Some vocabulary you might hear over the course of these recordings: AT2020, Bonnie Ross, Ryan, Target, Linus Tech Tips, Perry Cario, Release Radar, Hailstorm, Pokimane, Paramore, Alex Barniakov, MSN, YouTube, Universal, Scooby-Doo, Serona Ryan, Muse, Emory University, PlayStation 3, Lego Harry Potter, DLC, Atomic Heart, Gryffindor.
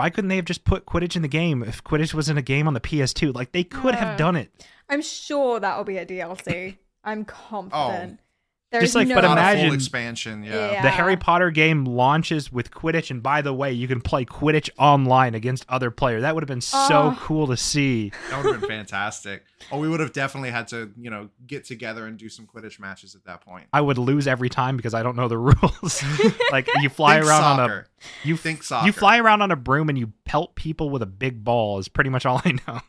Why couldn't they have just put Quidditch in the game if Quidditch was in a game on the PS2? Like, they could have done it. I'm sure that'll be a DLC. I'm confident. Oh. There's just like, no, but imagine full expansion. Yeah. The Harry Potter game launches with Quidditch, and by the way, you can play Quidditch online against other players. That would have been so cool to see. That would have been fantastic. Oh, we would have definitely had to, you know, get together and do some Quidditch matches at that point. I would lose every time because I don't know the rules. Like, you fly you fly around on a broom and you pelt people with a big ball is pretty much all I know.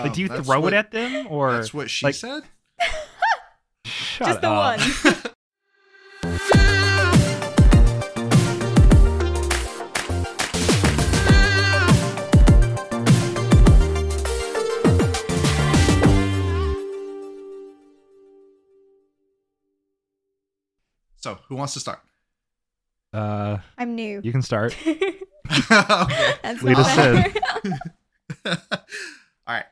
Like, do you throw it at them, or that's what she said? Shut up. Just the one. So, who wants to start? I'm new. You can start. Okay. Lead us in. All right.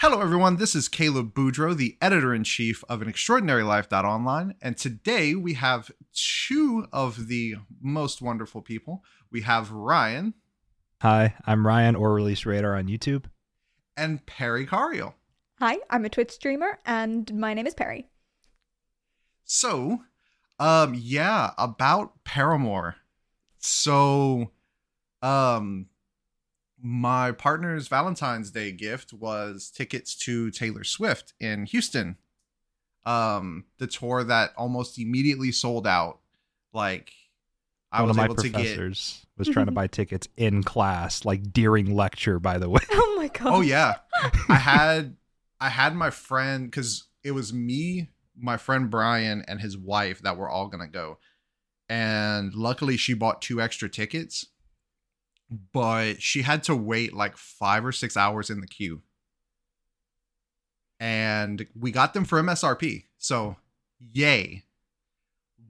Hello, everyone. This is Caleb Boudreaux, the editor-in-chief of AnExtraordinaryLife.online. And today we have two of the most wonderful people. We have Ryan. Hi, I'm Ryan, or Release Radar on YouTube. And Perry Cario. Hi, I'm a Twitch streamer, and my name is Perry. So, about Paramore. So, my partner's Valentine's Day gift was tickets to Taylor Swift in Houston. The tour that almost immediately sold out. Like, I was able to get... One of my professors was trying to buy tickets in class, like during lecture, by the way. Oh my God. Oh yeah. I had my friend, because it was me, my friend Brian, and his wife that were all going to go. And luckily she bought 2 extra tickets. But she had to wait like 5 or 6 hours in the queue. And we got them for MSRP. So, yay.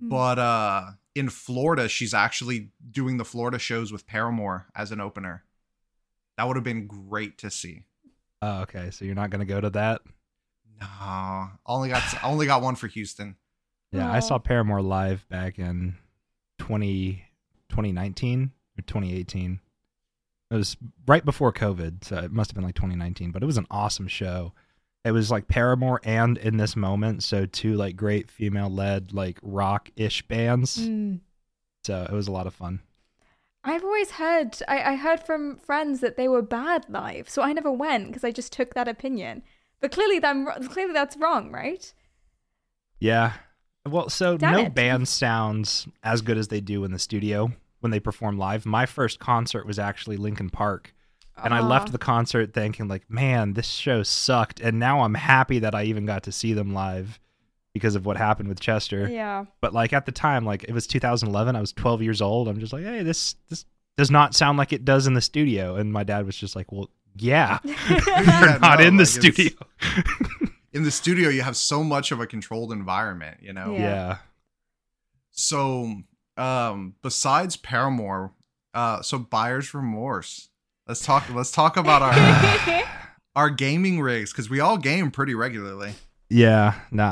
Mm. But in Florida, she's actually doing the Florida shows with Paramore as an opener. That would have been great to see. Oh, okay. So you're not going to go to that? No. Only got one for Houston. Yeah, I saw Paramore live back in 2019 or 2018. It was right before COVID, so it must have been like 2019, but it was an awesome show. It was like Paramore and In This Moment, so 2 like great female-led like rock-ish bands. Mm. So it was a lot of fun. I've always heard, I heard from friends that they were bad live, so I never went because I just took that opinion. But clearly that's wrong, right? Yeah. Well, so band sounds as good as they do in the studio when they perform live. My first concert was actually Linkin Park. And I left the concert thinking like, man, this show sucked. And now I'm happy that I even got to see them live because of what happened with Chester. Yeah. But like at the time, like it was 2011, I was 12 years old. I'm just like, hey, this does not sound like it does in the studio. And my dad was just like, well, yeah, studio. In the studio, you have so much of a controlled environment, you know? Yeah. So... besides Paramore, so Buyer's Remorse. Let's talk about our our gaming rigs, because we all game pretty regularly. Yeah, no,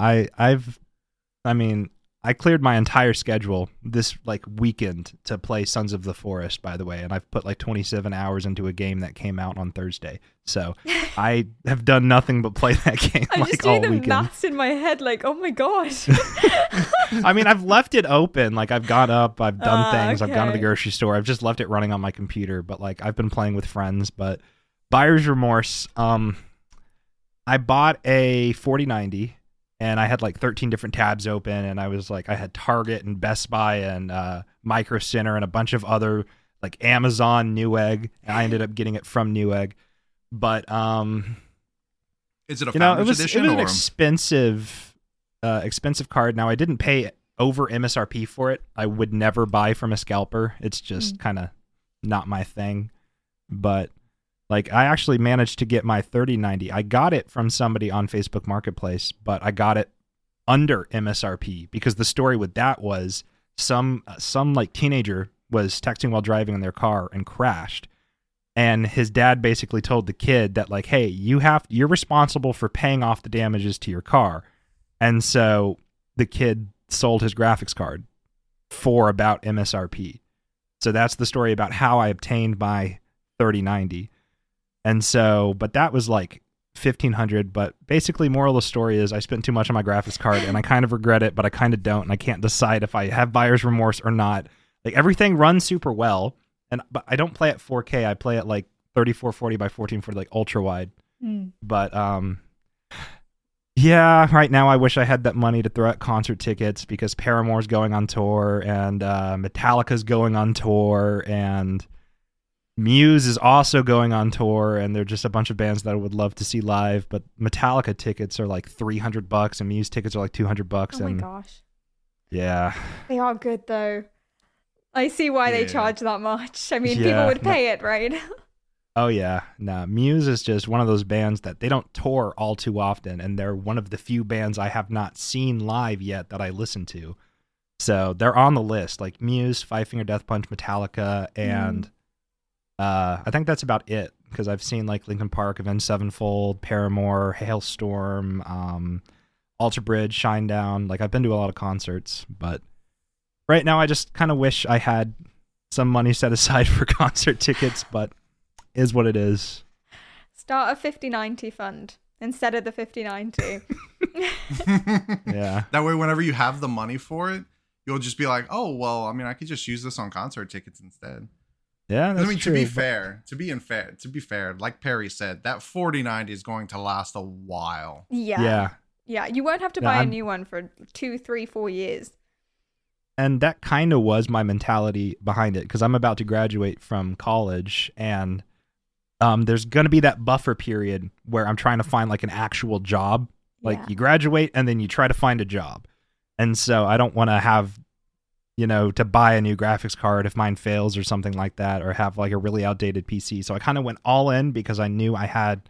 I cleared my entire schedule this like weekend to play Sons of the Forest, by the way, and I've put like 27 hours into a game that came out on Thursday. So I have done nothing but play that game all weekend. I'm just doing the maths in my head, like, oh my gosh. I mean, I've left it open. Like, I've got up, I've done things, okay. I've gone to the grocery store. I've just left it running on my computer, but like I've been playing with friends. But Buyer's Remorse, I bought a 4090. And I had like 13 different tabs open, and I was like, I had Target and Best Buy and Micro Center and a bunch of other like Amazon, Newegg. And I ended up getting it from Newegg, but is it a Founders edition? It was an expensive card. Now I didn't pay over MSRP for it. I would never buy from a scalper. It's just kind of not my thing, but. Like, I actually managed to get my 3090. I got it from somebody on Facebook Marketplace, but I got it under MSRP because the story with that was some like teenager was texting while driving in their car and crashed. And his dad basically told the kid that like, hey, you're responsible for paying off the damages to your car. And so the kid sold his graphics card for about MSRP. So that's the story about how I obtained my 3090. And so, but that was like $1,500. But basically, moral of the story is I spent too much on my graphics card and I kind of regret it, but I kind of don't. And I can't decide if I have buyer's remorse or not. Like everything runs super well. But I don't play at 4K. I play at like 3440 by 1440, like ultra wide. Mm. But yeah, right now I wish I had that money to throw at concert tickets because Paramore's going on tour and Metallica's going on tour and Muse is also going on tour, and they're just a bunch of bands that I would love to see live. But Metallica tickets are like $300 and Muse tickets are like $200. Oh my gosh! Yeah, they are good though. I see why they charge that much. I mean, people would pay it, right? Oh yeah, no. Muse is just one of those bands that they don't tour all too often, and they're one of the few bands I have not seen live yet that I listen to. So they're on the list, like Muse, Five Finger Death Punch, Metallica, and. I think that's about it because I've seen like Linkin Park, Avenged Sevenfold, Paramore, Hailstorm, Alter Bridge, Shinedown. Like I've been to a lot of concerts, but right now I just kind of wish I had some money set aside for concert tickets, but is what it is. Start a 5090 fund instead of the 5090. Yeah. That way, whenever you have the money for it, you'll just be like, oh, well, I mean, I could just use this on concert tickets instead. Yeah, that's true. To be fair, like Perry said, that 4090 is going to last a while. Yeah. You won't have to buy a new one for 2, 3, 4 years. And that kind of was my mentality behind it because I'm about to graduate from college, and there's going to be that buffer period where I'm trying to find like an actual job. Like you graduate and then you try to find a job, and so I don't want to have. You know, to buy a new graphics card if mine fails or something like that, or have like a really outdated PC. So I kind of went all in because I knew I had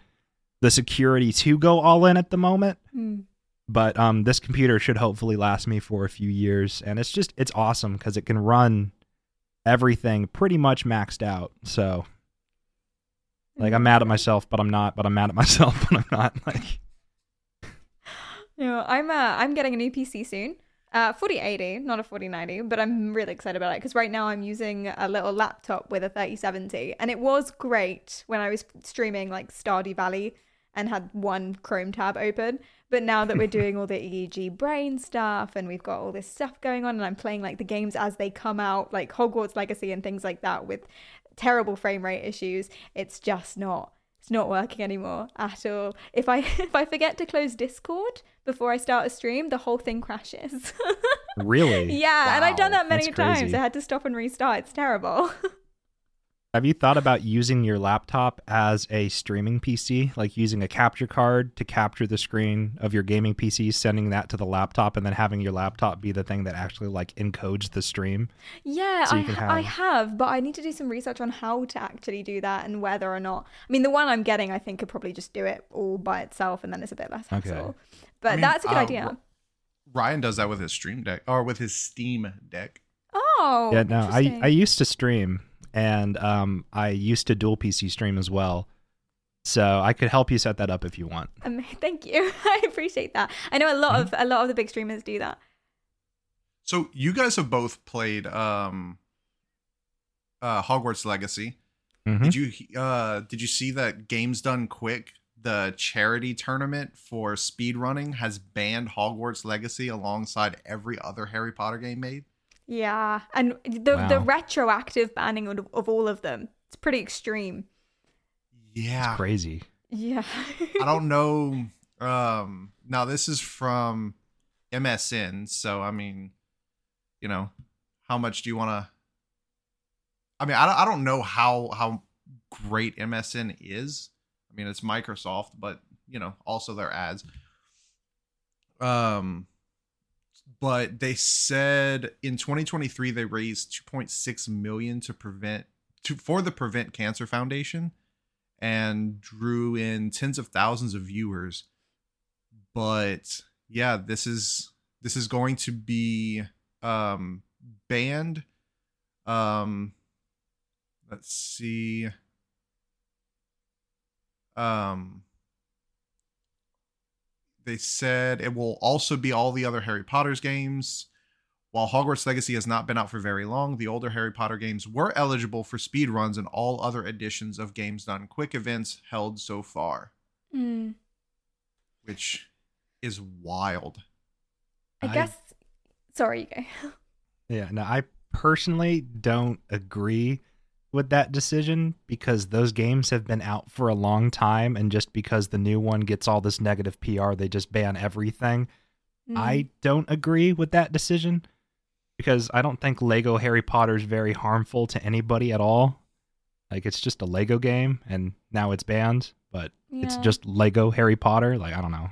the security to go all in at the moment. Mm. But this computer should hopefully last me for a few years. And it's just, it's awesome because it can run everything pretty much maxed out. So like I'm mad at myself, but I'm not, but I'm mad at myself, but I'm not. Like, no, I'm getting a new PC soon. 4080, not a 4090, but I'm really excited about it because right now I'm using a little laptop with a 3070, and it was great when I was streaming like Stardew Valley and had one Chrome tab open, but now that we're doing all the EEG brain stuff and we've got all this stuff going on and I'm playing like the games as they come out, like Hogwarts Legacy and things like that with terrible frame rate issues, it's just not. It's not working anymore at all. If I forget to close Discord before I start a stream, the whole thing crashes. Really? Yeah, wow. And I've done that many times. I had to stop and restart. It's terrible. Have you thought about using your laptop as a streaming PC, like using a capture card to capture the screen of your gaming PC, sending that to the laptop, and then having your laptop be the thing that actually like encodes the stream? Yeah, so I have, but I need to do some research on how to actually do that and whether or not. I mean, the one I'm getting, I think, could probably just do it all by itself, and then it's a bit less hassle. Okay. But that's a good idea. Ryan does that with his Stream Deck, or with his Steam Deck. Oh, yeah. No, I used to stream. And I used to dual PC stream as well. So I could help you set that up if you want. Thank you. I appreciate that. I know a lot of the big streamers do that. So you guys have both played Hogwarts Legacy. Mm-hmm. Did you see that Games Done Quick, the charity tournament for speedrunning, has banned Hogwarts Legacy alongside every other Harry Potter game made? Yeah, and the retroactive banning of all of them. It's pretty extreme. Yeah. It's crazy. Yeah. I don't know. Now, this is from MSN, so, I mean, you know, how much do you want to... I mean, I don't know how great MSN is. I mean, it's Microsoft, but, you know, also their ads. But they said in 2023 they raised $2.6 million for the Prevent Cancer Foundation, and drew in tens of thousands of viewers. But yeah, this is going to be banned. Let's see. They said it will also be all the other Harry Potter's games, While Hogwarts Legacy has not been out for very long, the older Harry Potter games were eligible for speedruns in all other editions of Games Done Quick events held so far. Mm. Which is wild. I guess... Sorry, you go. Yeah, no, I personally don't agree with that decision because those games have been out for a long time, and just because the new one gets all this negative PR, they just ban everything. Mm. I don't agree with that decision because I don't think Lego Harry Potter is very harmful to anybody at all. Like, it's just a Lego game, and now it's banned, but yeah. It's just Lego Harry Potter. Like, I don't know.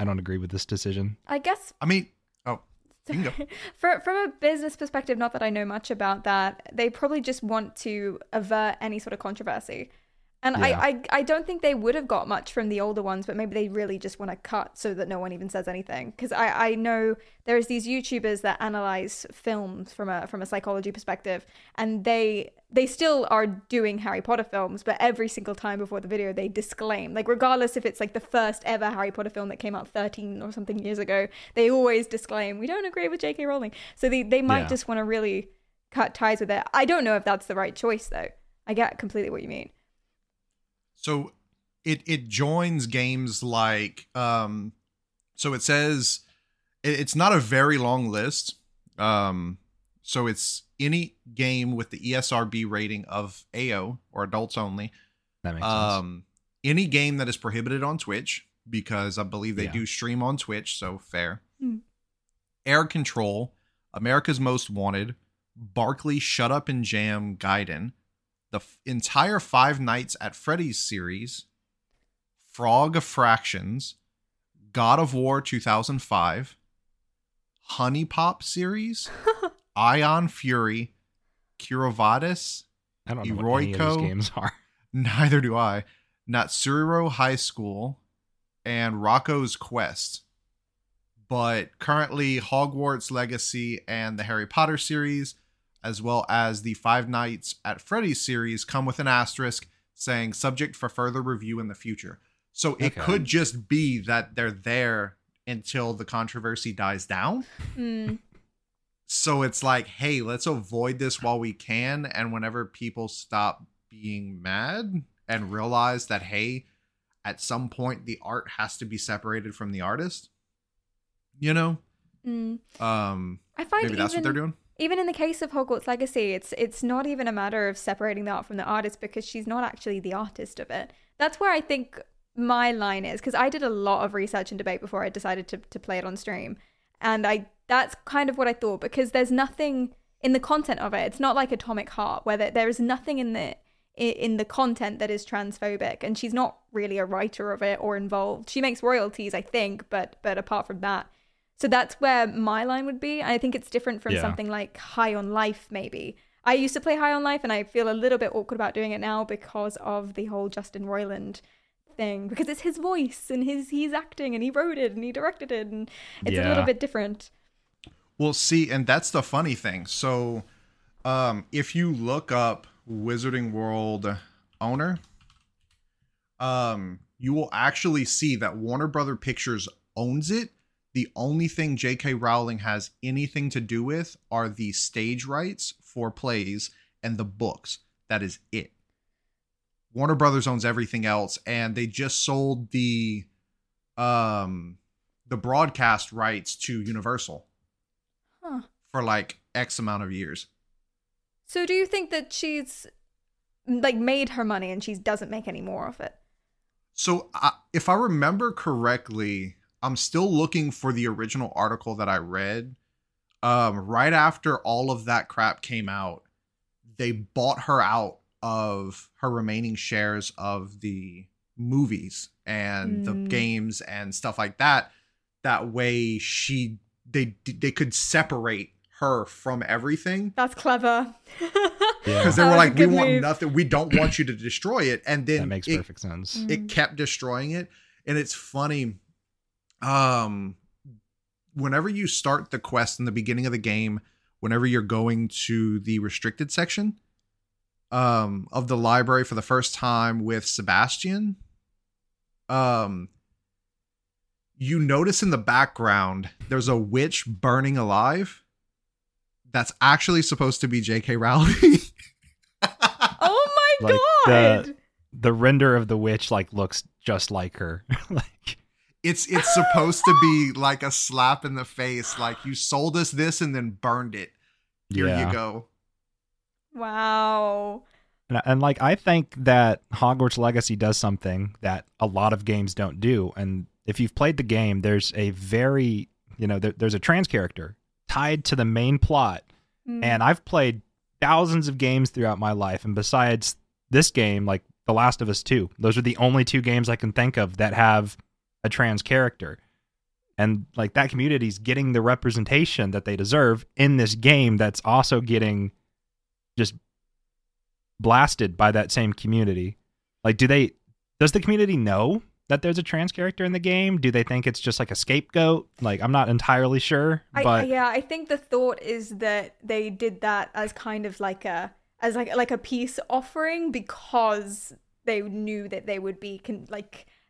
I don't agree with this decision. I guess... I mean... From a business perspective, not that I know much about that, they probably just want to avert any sort of controversy. And yeah. I don't think they would have got much from the older ones, but maybe they really just want to cut so that no one even says anything. Because I know there's these YouTubers that analyze films from a psychology perspective, and they still are doing Harry Potter films, but every single time before the video they disclaim. Like, regardless if it's like the first ever Harry Potter film that came out 13 or something years ago, they always disclaim, we don't agree with J.K. Rowling. So they might just want to really cut ties with it. I don't know if that's the right choice, though. I get completely what you mean. So it joins games like, so it says, it's not a very long list. So it's any game with the ESRB rating of AO, or adults only. That makes sense. Any game that is prohibited on Twitch, because I believe they do stream on Twitch, so fair. Mm. Air Control, America's Most Wanted, Barkley Shut Up and Jam Gaiden, the entire Five Nights at Freddy's series, Frog of Fractions, God of War 2005, Honey Pop series, Ion Fury, Kirovatis, I don't know Eroico, what any of these games are. Neither do I. Natsuro High School, and Rocco's Quest. But currently Hogwarts Legacy and the Harry Potter series, as well as the Five Nights at Freddy's series, come with an asterisk saying subject for further review in the future. So it could just be that they're there until the controversy dies down. Mm. So it's like, hey, let's avoid this while we can. And whenever people stop being mad and realize that, hey, at some point the art has to be separated from the artist, you know, I find maybe that's what they're doing. Even in the case of Hogwarts Legacy, it's not even a matter of separating the art from the artist because she's not actually the artist of it. That's where I think my line is, because I did a lot of research and debate before I decided to play it on stream. And that's kind of what I thought, because there's nothing in the content of it. It's not like Atomic Heart, where there is nothing in the content that is transphobic. And she's not really a writer of it or involved. She makes royalties, I think, but apart from that. So that's where my line would be. I think it's different from something like High on Life, maybe. I used to play High on Life, and I feel a little bit awkward about doing it now because of the whole Justin Roiland thing. Because it's his voice, and he's acting, and he wrote it, and he directed it, and it's a little bit different. Well, see, and that's the funny thing. So if you look up Wizarding World owner, you will actually see that Warner Brother Pictures owns it. The only thing J.K. Rowling has anything to do with are the stage rights for plays and the books. That is it. Warner Brothers owns everything else, and they just sold the broadcast rights to Universal for like X amount of years. So do you think that she's like made her money and she doesn't make any more of it? So if I remember correctly... I'm still looking for the original article that I read. Right after all of that crap came out, they bought her out of her remaining shares of the movies and the games and stuff like that. That way they could separate her from everything. That's clever. Because they were like, we want nothing. We don't want you to destroy it. And then that makes perfect sense. It kept destroying it. And it's funny. Whenever you start the quest in the beginning of the game, whenever you're going to the restricted section of the library for the first time with Sebastian, you notice in the background there's a witch burning alive, that's actually supposed to be J.K. Rowling. Oh my god! The render of the witch like looks just like her. Like it's supposed to be like a slap in the face. Like you sold us this and then burned it. Here you go. Wow. And like I think that Hogwarts Legacy does something that a lot of games don't do. And if you've played the game, there's a very there's a trans character tied to the main plot. Mm. And I've played thousands of games throughout my life, and besides this game, like The Last of Us 2, those are the only two games I can think of that have a trans character. And like that community's getting the representation that they deserve in this game that's also getting just blasted by that same community. Like does the community know that there's a trans character in the game? Do they think it's just like a scapegoat? Like, I'm not entirely sure. I think the thought is that they did that as kind of like a peace offering because they knew that they would be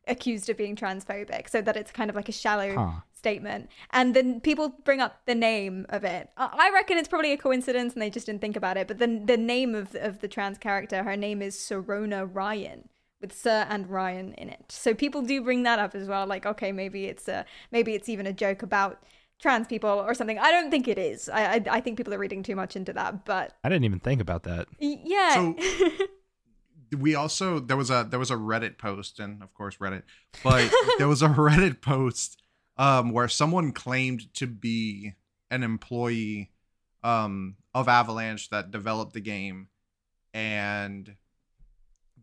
accused of being transphobic, so that it's kind of like a shallow statement. And then people bring up the name of it. I reckon it's probably a coincidence and they just didn't think about it. But then the name of the trans character, her name is Serona Ryan, with Sir and Ryan in it. So people do bring that up as well. Like, okay, maybe it's even a joke about trans people or something. I don't think it is. I think people are reading too much into that. But I didn't even think about that. Yeah. So we also there was a Reddit post, and of course Reddit, but there was a Reddit post where someone claimed to be an employee of Avalanche that developed the game, and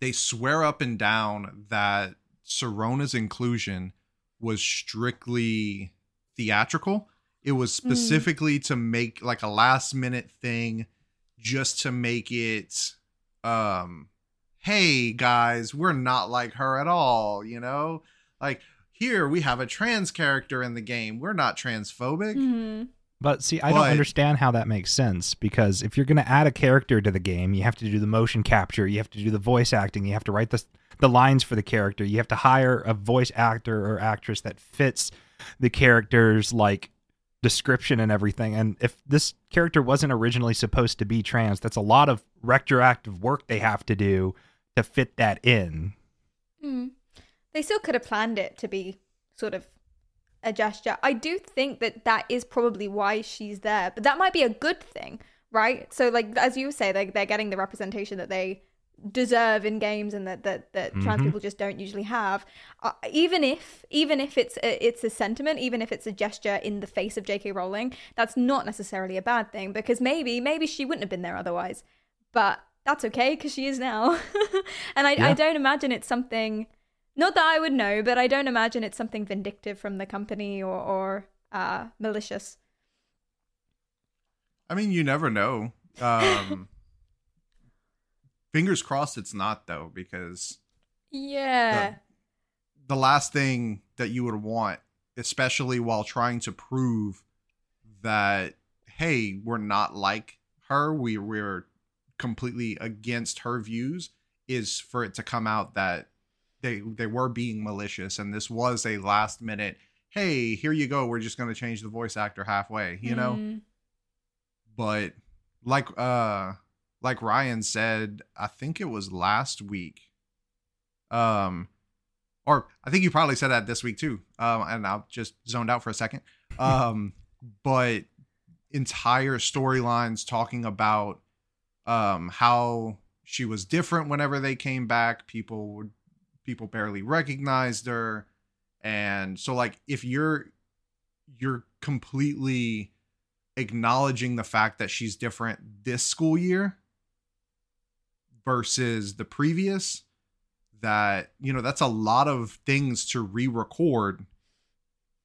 they swear up and down that Serona's inclusion was strictly theatrical. It was specifically to make like a last minute thing, just to make it, hey guys, we're not like her at all. You know, like here we have a trans character in the game. We're not transphobic. Mm-hmm. But see, I don't understand how that makes sense, because if you're going to add a character to the game, you have to do the motion capture, you have to do the voice acting, you have to write the lines for the character, you have to hire a voice actor or actress that fits the character's like description and everything. And if this character wasn't originally supposed to be trans, that's a lot of retroactive work they have to do to fit that in. Mm. They still could have planned it to be sort of a gesture. I do think that is probably why she's there, but that might be a good thing, right? So like as you say, they're getting the representation that they deserve in games, and that mm-hmm. trans people just don't usually have, even if it's a sentiment, even if it's a gesture in the face of J.K. Rowling. That's not necessarily a bad thing, because maybe she wouldn't have been there otherwise, but that's okay because she is now. And I don't imagine it's something, not that I would know, but I don't imagine it's something vindictive from the company or malicious. I mean, you never know. Fingers crossed it's not, though, because... Yeah. The last thing that you would want, especially while trying to prove that, hey, we're not like her, we're completely against her views, is for it to come out that they were being malicious, and this was a last minute, hey, here you go, we're just going to change the voice actor halfway, you know? But like Ryan said, I think it was last week, or I think you probably said that this week too, and I just zoned out for a second, but entire storylines talking about how she was different whenever they came back, people barely recognized her. And so like, if you're completely acknowledging the fact that she's different this school year versus the previous, that, you know, that's a lot of things to re-record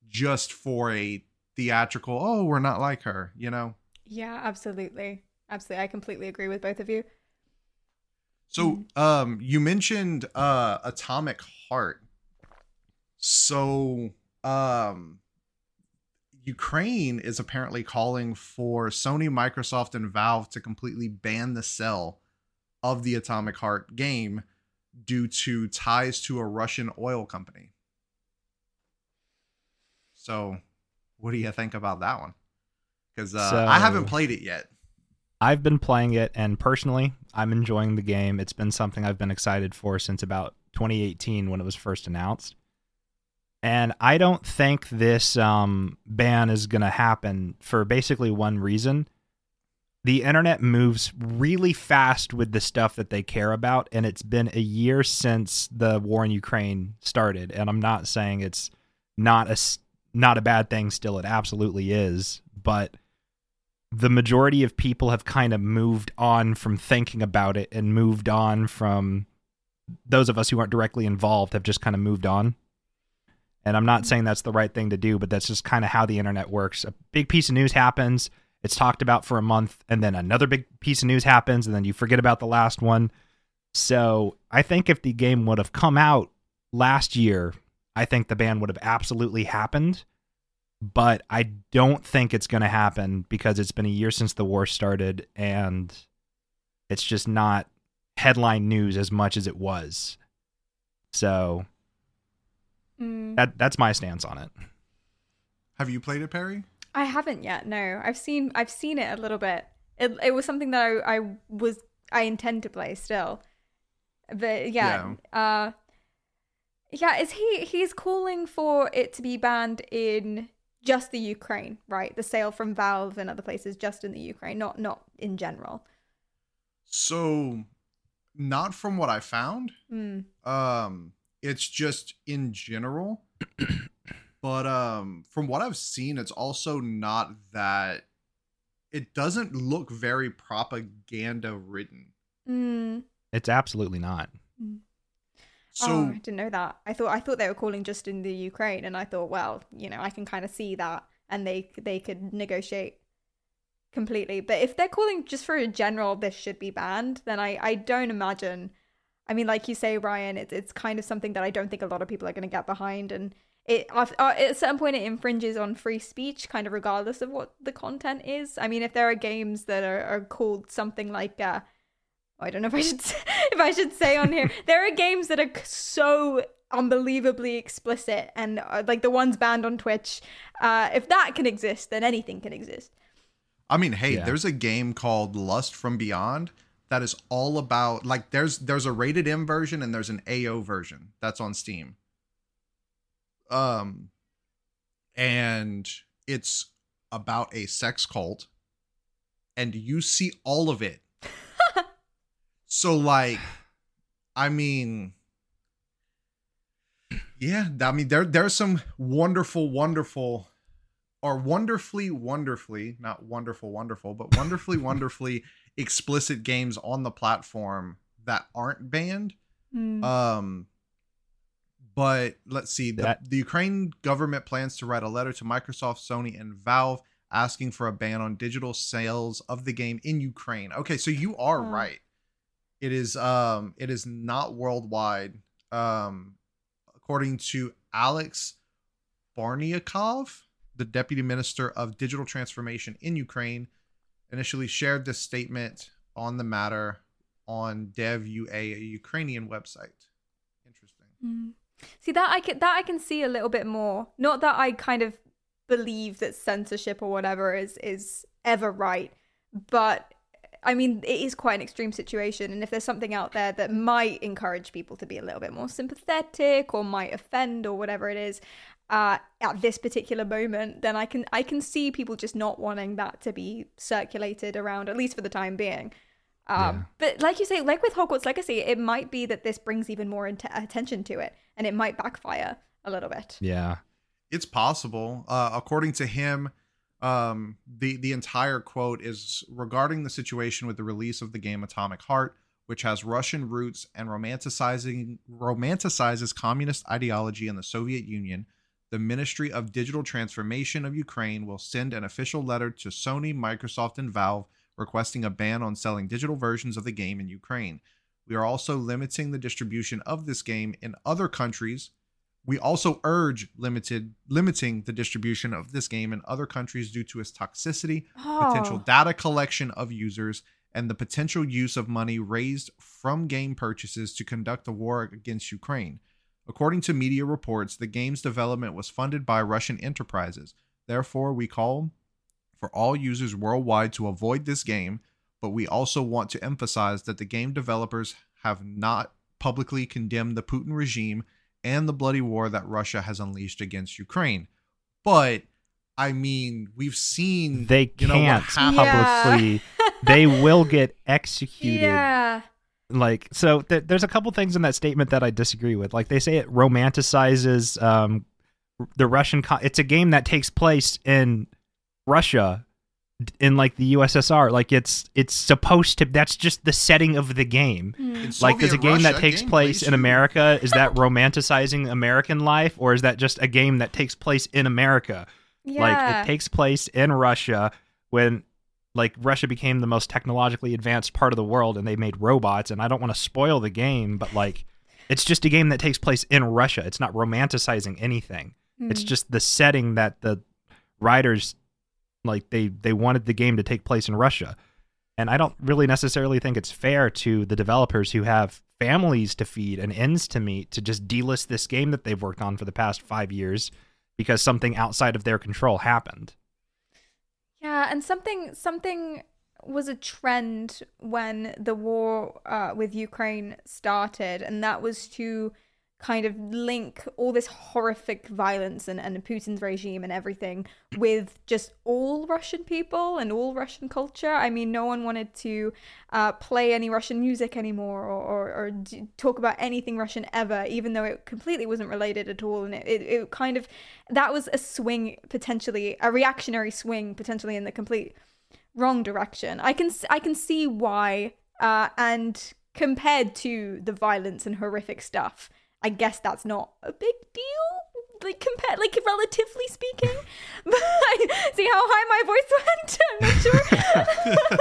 just for a theatrical, oh, we're not like her, you know? Yeah, absolutely. Absolutely. I completely agree with both of you. So you mentioned Atomic Heart. So Ukraine is apparently calling for Sony, Microsoft, and Valve to completely ban the sale of the Atomic Heart game due to ties to a Russian oil company. So what do you think about that one? because I haven't played it yet. I've been playing it, and personally, I'm enjoying the game. It's been something I've been excited for since about 2018 when it was first announced. And I don't think this ban is going to happen for basically one reason. The internet moves really fast with the stuff that they care about, and it's been a year since the war in Ukraine started. And I'm not saying it's not a bad thing still. It absolutely is. But the majority of people have kind of moved on from thinking about it and moved on from those of us who aren't directly involved have just kind of moved on. And I'm not saying that's the right thing to do, but that's just kind of how the internet works. A big piece of news happens, it's talked about for a month, and then another big piece of news happens, and then you forget about the last one. So I think if the game would have come out last year, I think the ban would have absolutely happened. But I don't think it's going to happen because it's been a year since the war started, and it's just not headline news as much as it was. So... That's my stance on it. Have you played it, Perry? I haven't yet. No, I've seen it a little bit. It was something that I intend to play still. But is he's calling for it to be banned in just the Ukraine, right? The sale from Valve and other places just in the Ukraine, not in general. So, not from what I found. It's just in general, but from what I've seen, it's also not that it doesn't look very propaganda ridden. It's absolutely not. So I didn't know that. I thought they were calling just in the Ukraine, and I thought, well, you know, I can kind of see that, and they could negotiate completely. But if they're calling just for a general, this should be banned, then I don't imagine. I mean, like you say, Ryan, it's kind of something that I don't think a lot of people are going to get behind. And at a certain point, it infringes on free speech, kind of regardless of what the content is. I mean, if there are games that are called something like... I don't know if I should say on here. There are games that are so unbelievably explicit and like the ones banned on Twitch. If that can exist, then anything can exist. I mean, hey, There's a game called Lust from Beyond that is all about, like, there's a rated M version and there's an AO version that's on Steam. And it's about a sex cult, and you see all of it. So, like, I mean, yeah, I mean, there's some wonderfully explicit games on the platform that aren't banned. But let's see, the Ukraine government plans to write a letter to Microsoft, Sony, and Valve asking for a ban on digital sales of the game in Ukraine. Okay, so you are right. It is not worldwide. According to Alex Barniakov, the Deputy Minister of Digital Transformation in Ukraine, initially shared this statement on the matter on DevUA, a Ukrainian website. Interesting. See, that I can see a little bit more. Not that I kind of believe that censorship or whatever is ever right, but I mean, it is quite an extreme situation. And if there's something out there that might encourage people to be a little bit more sympathetic or might offend or whatever it is at this particular moment, then I can see people just not wanting that to be circulated around, at least for the time being. But like you say, like with Hogwarts Legacy, it might be that this brings even more attention to it, and it might backfire a little bit. Yeah, it's possible. According to him, the entire quote is regarding the situation with the release of the game Atomic Heart, which has Russian roots and romanticizes communist ideology in the Soviet Union. The Ministry of Digital Transformation of Ukraine will send an official letter to Sony, Microsoft, and Valve requesting a ban on selling digital versions of the game in Ukraine. We are also limiting the distribution of this game in other countries. We also urge limiting the distribution of this game in other countries due to its toxicity, potential data collection of users, and the potential use of money raised from game purchases to conduct a war against Ukraine. According to media reports, the game's development was funded by Russian enterprises. Therefore, we call for all users worldwide to avoid this game, but we also want to emphasize that the game developers have not publicly condemned the Putin regime and the bloody war that Russia has unleashed against Ukraine. But I mean, we've seen they can't publicly. Yeah. They will get executed. Yeah. Like, so there's a couple things in that statement that I disagree with. Like, they say it romanticizes the Russian. It's a game that takes place in Russia, in like the USSR. Like, it's supposed to. That's just the setting of the game. Mm. Like, there's a game Russia, that takes place in America. Is that romanticizing American life, or is that just a game that takes place in America? Yeah. Like, it takes place in Russia when, like, Russia became the most technologically advanced part of the world and they made robots. And I don't want to spoil the game, but, like, it's just a game that takes place in Russia. It's not romanticizing anything. Mm. It's just the setting that the writers, like, they wanted the game to take place in Russia. And I don't really necessarily think it's fair to the developers who have families to feed and ends to meet to just delist this game that they've worked on for the past 5 years because something outside of their control happened. Yeah, and something was a trend when the war with Ukraine started, and that was to kind of link all this horrific violence and Putin's regime and everything with just all Russian people and all Russian culture. I mean, no one wanted to play any Russian music anymore or talk about anything Russian ever, even though it completely wasn't related at all. And it kind of, that was a swing, potentially, a reactionary swing, potentially in the complete wrong direction. I can see why, and compared to the violence and horrific stuff, I guess that's not a big deal, like compared, like relatively speaking. But see how high my voice went? I'm not sure.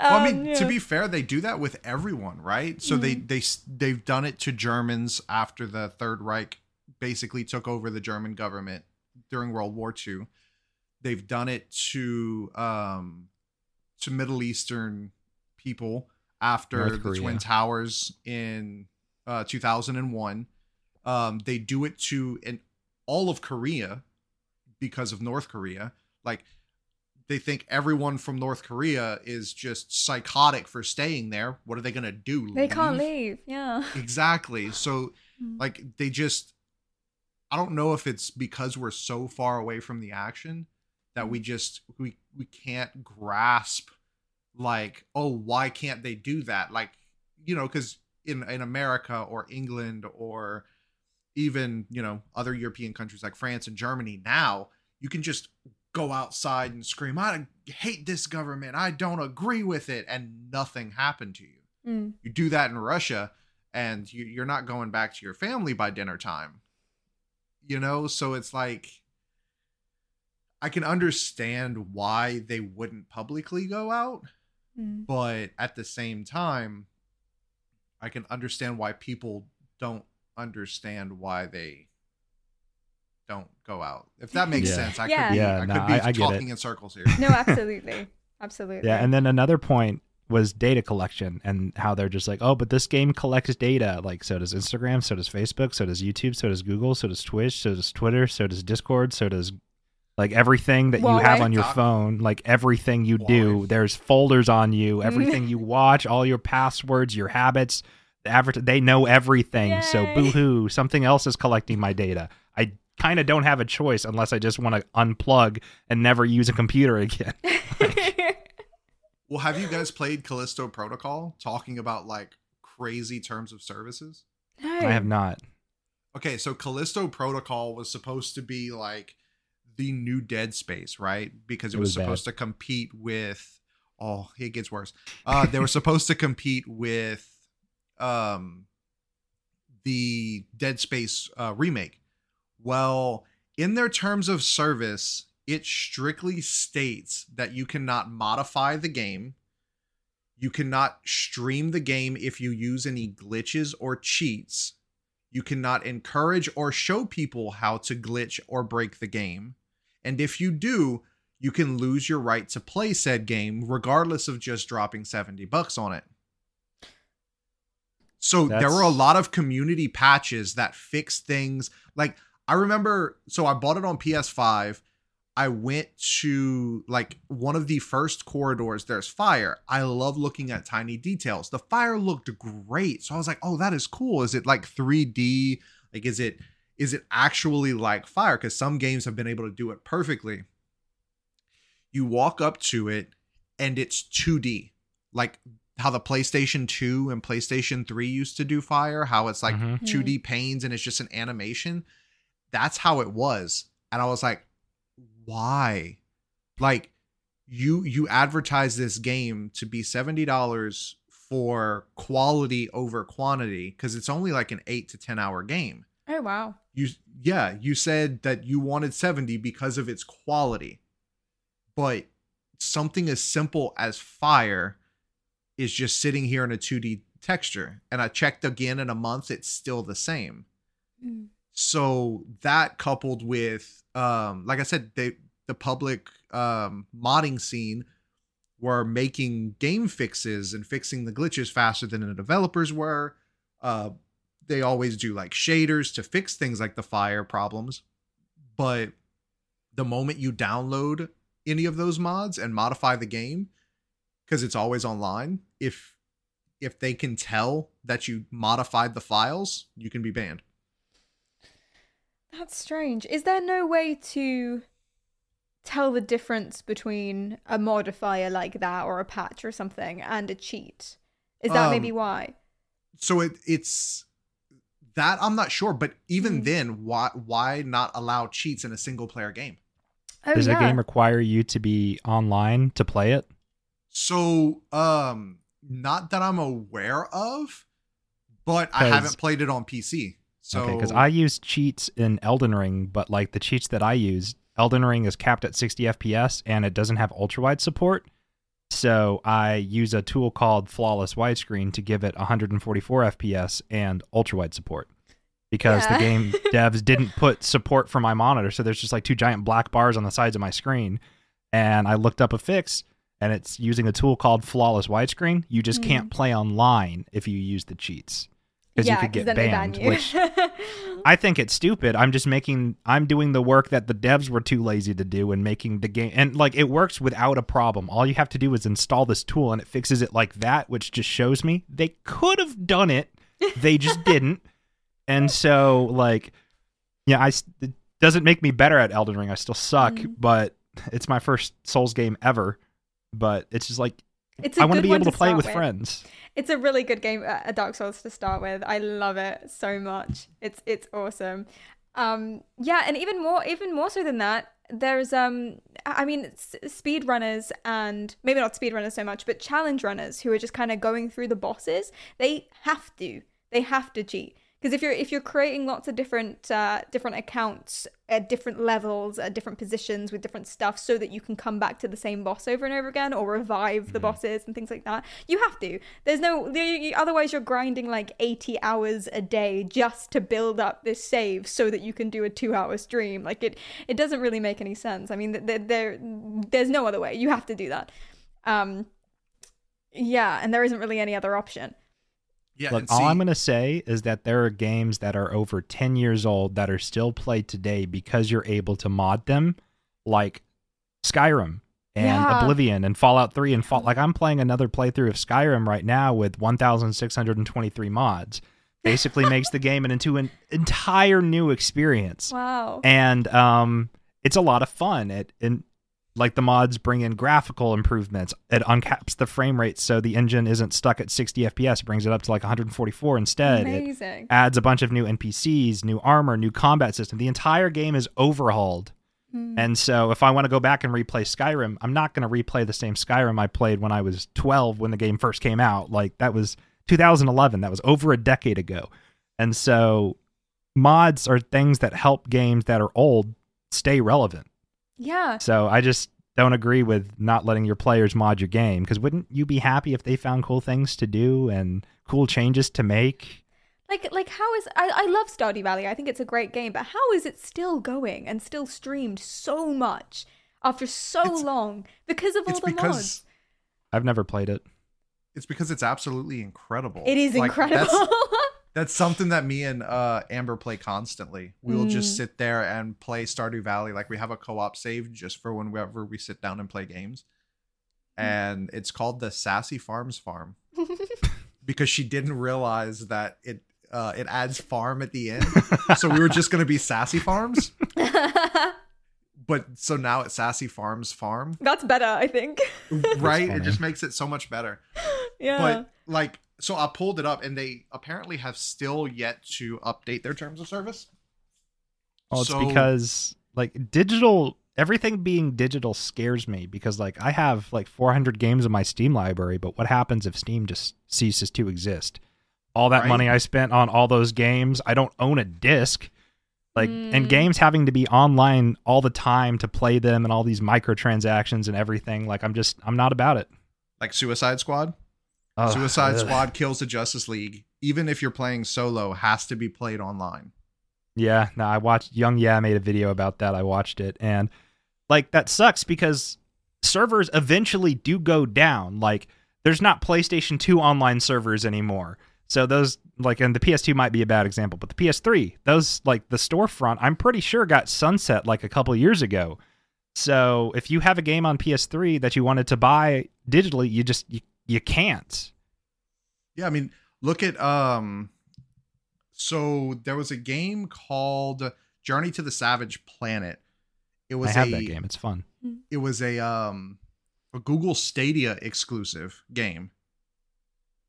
Well, I mean, yeah. To be fair, they do that with everyone, right? So they've done it to Germans after the Third Reich basically took over the German government during World War II. They've done it to Middle Eastern people after the Twin Towers in 2001. They do it to all of Korea because of North Korea. Like, they think everyone from North Korea is just psychotic for staying there. What are they gonna do? They can't leave. Yeah, exactly. So like, they just, I don't know if it's because we're so far away from the action that we can't grasp, like, oh, why can't they do that? Like, you know, because in America or England or even, you know, other European countries like France and Germany now, you can just go outside and scream, I hate this government, I don't agree with it, and nothing happened to you. Mm. You do that in Russia and you're not going back to your family by dinner time. You know, so it's like, I can understand why they wouldn't publicly go out, but at the same time, I can understand why people don't understand why they don't go out. If that makes sense, I could be talking in circles here. No, absolutely. Absolutely. Yeah, and then another point was data collection and how they're just like, oh, but this game collects data. Like, so does Instagram, so does Facebook, so does YouTube, so does Google, so does Twitch, so does Twitter, so does Discord, so does like everything that you have on your phone, like everything you do, there's folders on you, everything you watch, all your passwords, your habits, they know everything. Yay. So boohoo, something else is collecting my data. I kind of don't have a choice unless I just want to unplug and never use a computer again. Well, have you guys played Callisto Protocol, talking about like crazy terms of services? No. I have not. Okay, so Callisto Protocol was supposed to be like the new Dead Space, right? Because it was supposed to compete with, oh, it gets worse. They were supposed to compete with the Dead Space remake. Well, in their terms of service, it strictly states that you cannot modify the game. You cannot stream the game if you use any glitches or cheats. You cannot encourage or show people how to glitch or break the game. And if you do, you can lose your right to play said game, regardless of just dropping $70 on it. So there were a lot of community patches that fixed things. Like, I remember, so I bought it on PS5. I went to like one of the first corridors, there's fire. I love looking at tiny details. The fire looked great. So I was like, oh, that is cool. Is it like 3D? Like, is it actually like fire? Because some games have been able to do it perfectly. You walk up to it and it's 2D, like how the PlayStation 2 and PlayStation 3 used to do fire, how it's like 2D panes and it's just an animation. That's how it was. And I was like, why? Like, you advertise this game to be $70 for quality over quantity, because it's only like an 8 to 10 hour game. Oh, wow. You said that you wanted 70 because of its quality. But something as simple as fire is just sitting here in a 2D texture. And I checked again in a month, it's still the same. Mm. So that coupled with, like I said, the public modding scene were making game fixes and fixing the glitches faster than the developers were. They always do like shaders to fix things like the fire problems. But the moment you download any of those mods and modify the game, because it's always online, if they can tell that you modified the files, you can be banned. That's strange. Is there no way to tell the difference between a modifier like that or a patch or something and a cheat? Is that maybe why? So it's that I'm not sure, but even then, why not allow cheats in a single player game? Oh, does that game require you to be online to play it? So, not that I'm aware of, but I haven't played it on PC. So, okay, because I use cheats in Elden Ring, but like the cheats that I use, Elden Ring is capped at 60 FPS and it doesn't have ultra wide support. So I use a tool called Flawless Widescreen to give it 144 FPS and ultra wide support, because the game devs didn't put support for my monitor. So there's just like two giant black bars on the sides of my screen. And I looked up a fix, and it's using a tool called Flawless Widescreen. You just can't play online if you use the cheats, because you could get banned, which I think it's stupid. I'm doing the work that the devs were too lazy to do and making the game. And like, it works without a problem. All you have to do is install this tool and it fixes it like that, which just shows me they could have done it. They just didn't. And so, like, yeah, it doesn't make me better at Elden Ring. I still suck, but it's my first Souls game ever. But it's just like, I want to be able to play it with friends. It's a really good game, Dark Souls, to start with. I love it so much. It's awesome. Yeah, and even more so than that, there's I mean, speedrunners, and maybe not speedrunners so much, but challenge runners who are just kind of going through the bosses. They have to cheat. Because if you're creating lots of different accounts at different levels, at different positions with different stuff, so that you can come back to the same boss over and over again, or revive the bosses and things like that, you have to. Otherwise you're grinding like 80 hours a day just to build up this save so that you can do a 2 hour stream. Like, it doesn't really make any sense. I mean, there's no other way. You have to do that. Yeah, and there isn't really any other option. Yeah, look, all I'm going to say is that there are games that are over 10 years old that are still played today because you're able to mod them, like Skyrim and Oblivion and Fallout 3 and Fallout. Like, I'm playing another playthrough of Skyrim right now with 1,623 mods. Basically makes the game into an entire new experience. Wow. And it's a lot of fun. Like, the mods bring in graphical improvements. It uncaps the frame rate so the engine isn't stuck at 60 FPS. It brings it up to like 144 instead. Amazing. It adds a bunch of new NPCs, new armor, new combat system. The entire game is overhauled. And so if I want to go back and replay Skyrim, I'm not going to replay the same Skyrim I played when I was 12 when the game first came out. Like, that was 2011. That was over a decade ago. And so mods are things that help games that are old stay relevant. Yeah. So I just don't agree with not letting your players mod your game, because wouldn't you be happy if they found cool things to do and cool changes to make? Like how is... I love Stardew Valley. I think it's a great game, but how is it still going and still streamed so much after so long because of all the mods? I've never played it. It's because it's absolutely incredible. It is incredible. That's something that me and Amber play constantly. We'll just sit there and play Stardew Valley. Like, we have a co-op save just for whenever we sit down and play games. And it's called the Sassy Farms Farm because she didn't realize that it adds farm at the end. So we were just going to be Sassy Farms. But so now it's Sassy Farms Farm. That's better, I think. Right? It just makes it so much better. Yeah. But like, so I pulled it up and they apparently have still yet to update their terms of service. Oh, it's because like digital... Everything being digital scares me because, like, I have, like, 400 games in my Steam library, but what happens if Steam just ceases to exist? All that money I spent on all those games, I don't own a disc. Like, and games having to be online all the time to play them and all these microtransactions and everything, like, I'm not about it. Like Suicide Squad? Suicide Squad Kills the Justice League, even if you're playing solo, has to be played online. Yeah, no, I watched... Young Yeah made a video about that. I watched it, and... Like, that sucks because servers eventually do go down. Like, there's not PlayStation 2 online servers anymore. So those, like, and the PS2 might be a bad example, but the PS3, those, like, the storefront, I'm pretty sure got sunset, like, a couple years ago. So if you have a game on PS3 that you wanted to buy digitally, you just, you can't. Yeah, I mean, look at, so there was a game called Journey to the Savage Planet. It was that game. It's fun. It was a Google Stadia exclusive game.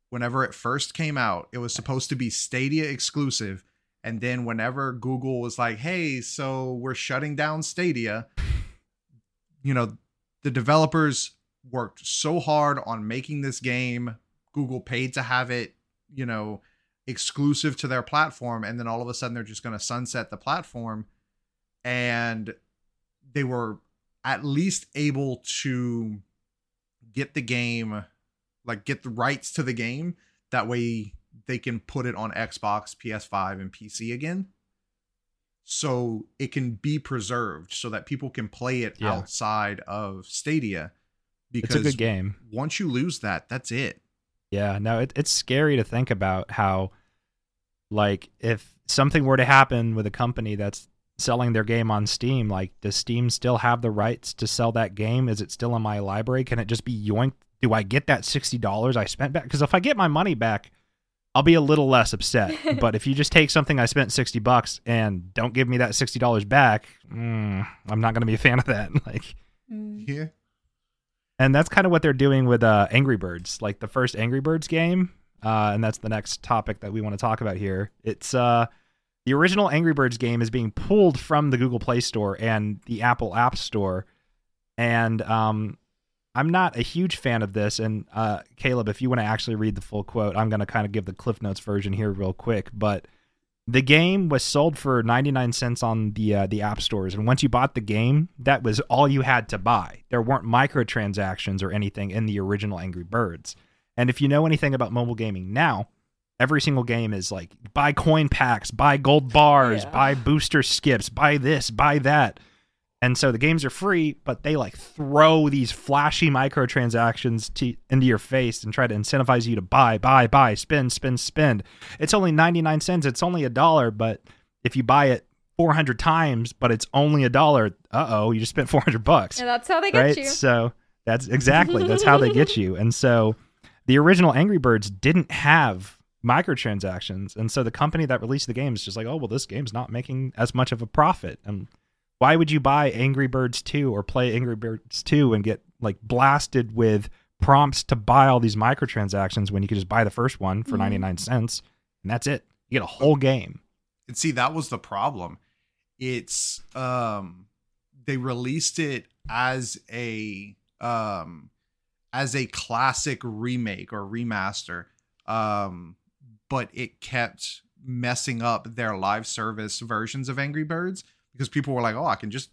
Whenever it first came out, it was supposed to be Stadia exclusive. And then whenever Google was like, hey, so we're shutting down Stadia, you know, the developers worked so hard on making this game. Google paid to have it, you know, exclusive to their platform. And then all of a sudden they're just going to sunset the platform. And they were at least able to get the game, like get the rights to the game. That way they can put it on Xbox, PS5, and PC again. So it can be preserved so that people can play it outside of Stadia. Because it's a good game. Once you lose that, that's it. Yeah, no, it's scary to think about how, like, if something were to happen with a company that's selling their game on Steam, like, does Steam still have the rights to sell that game? Is it still in my library? Can it just be yoinked? Do I get that $60 I spent back? Because if I get my money back, I'll be a little less upset. But if you just take something I spent $60 and don't give me that $60 back, I'm not going to be a fan of that. Like, yeah. And that's kind of what they're doing with Angry Birds, like the first Angry Birds game. And that's the next topic that we want to talk about here. It's, the original Angry Birds game is being pulled from the Google Play Store and the Apple App Store. And I'm not a huge fan of this. And Caleb, if you want to actually read the full quote, I'm going to kind of give the Cliff Notes version here real quick. But the game was sold for 99 cents on the app stores. And once you bought the game, that was all you had to buy. There weren't microtransactions or anything in the original Angry Birds. And if you know anything about mobile gaming now, every single game is like, buy coin packs, buy gold bars, buy booster skips, buy this, buy that. And so the games are free, but they like throw these flashy microtransactions into your face and try to incentivize you to buy, spend, spend. It's only 99 cents. It's only $1, but if you buy it 400 times, but it's only $1, uh-oh, you just spent $400. And that's how they get you. So that's exactly, that's how they get you. And so the original Angry Birds didn't have microtransactions, and so the company that released the game is just like, oh well, this game's not making as much of a profit, and why would you buy Angry Birds 2 or play Angry Birds 2 and get like blasted with prompts to buy all these microtransactions when you could just buy the first one for 99 cents, and that's it, you get a whole game. And see, that was the problem. It's they released it as a classic remake or remaster, but it kept messing up their live service versions of Angry Birds because people were like, oh, I can just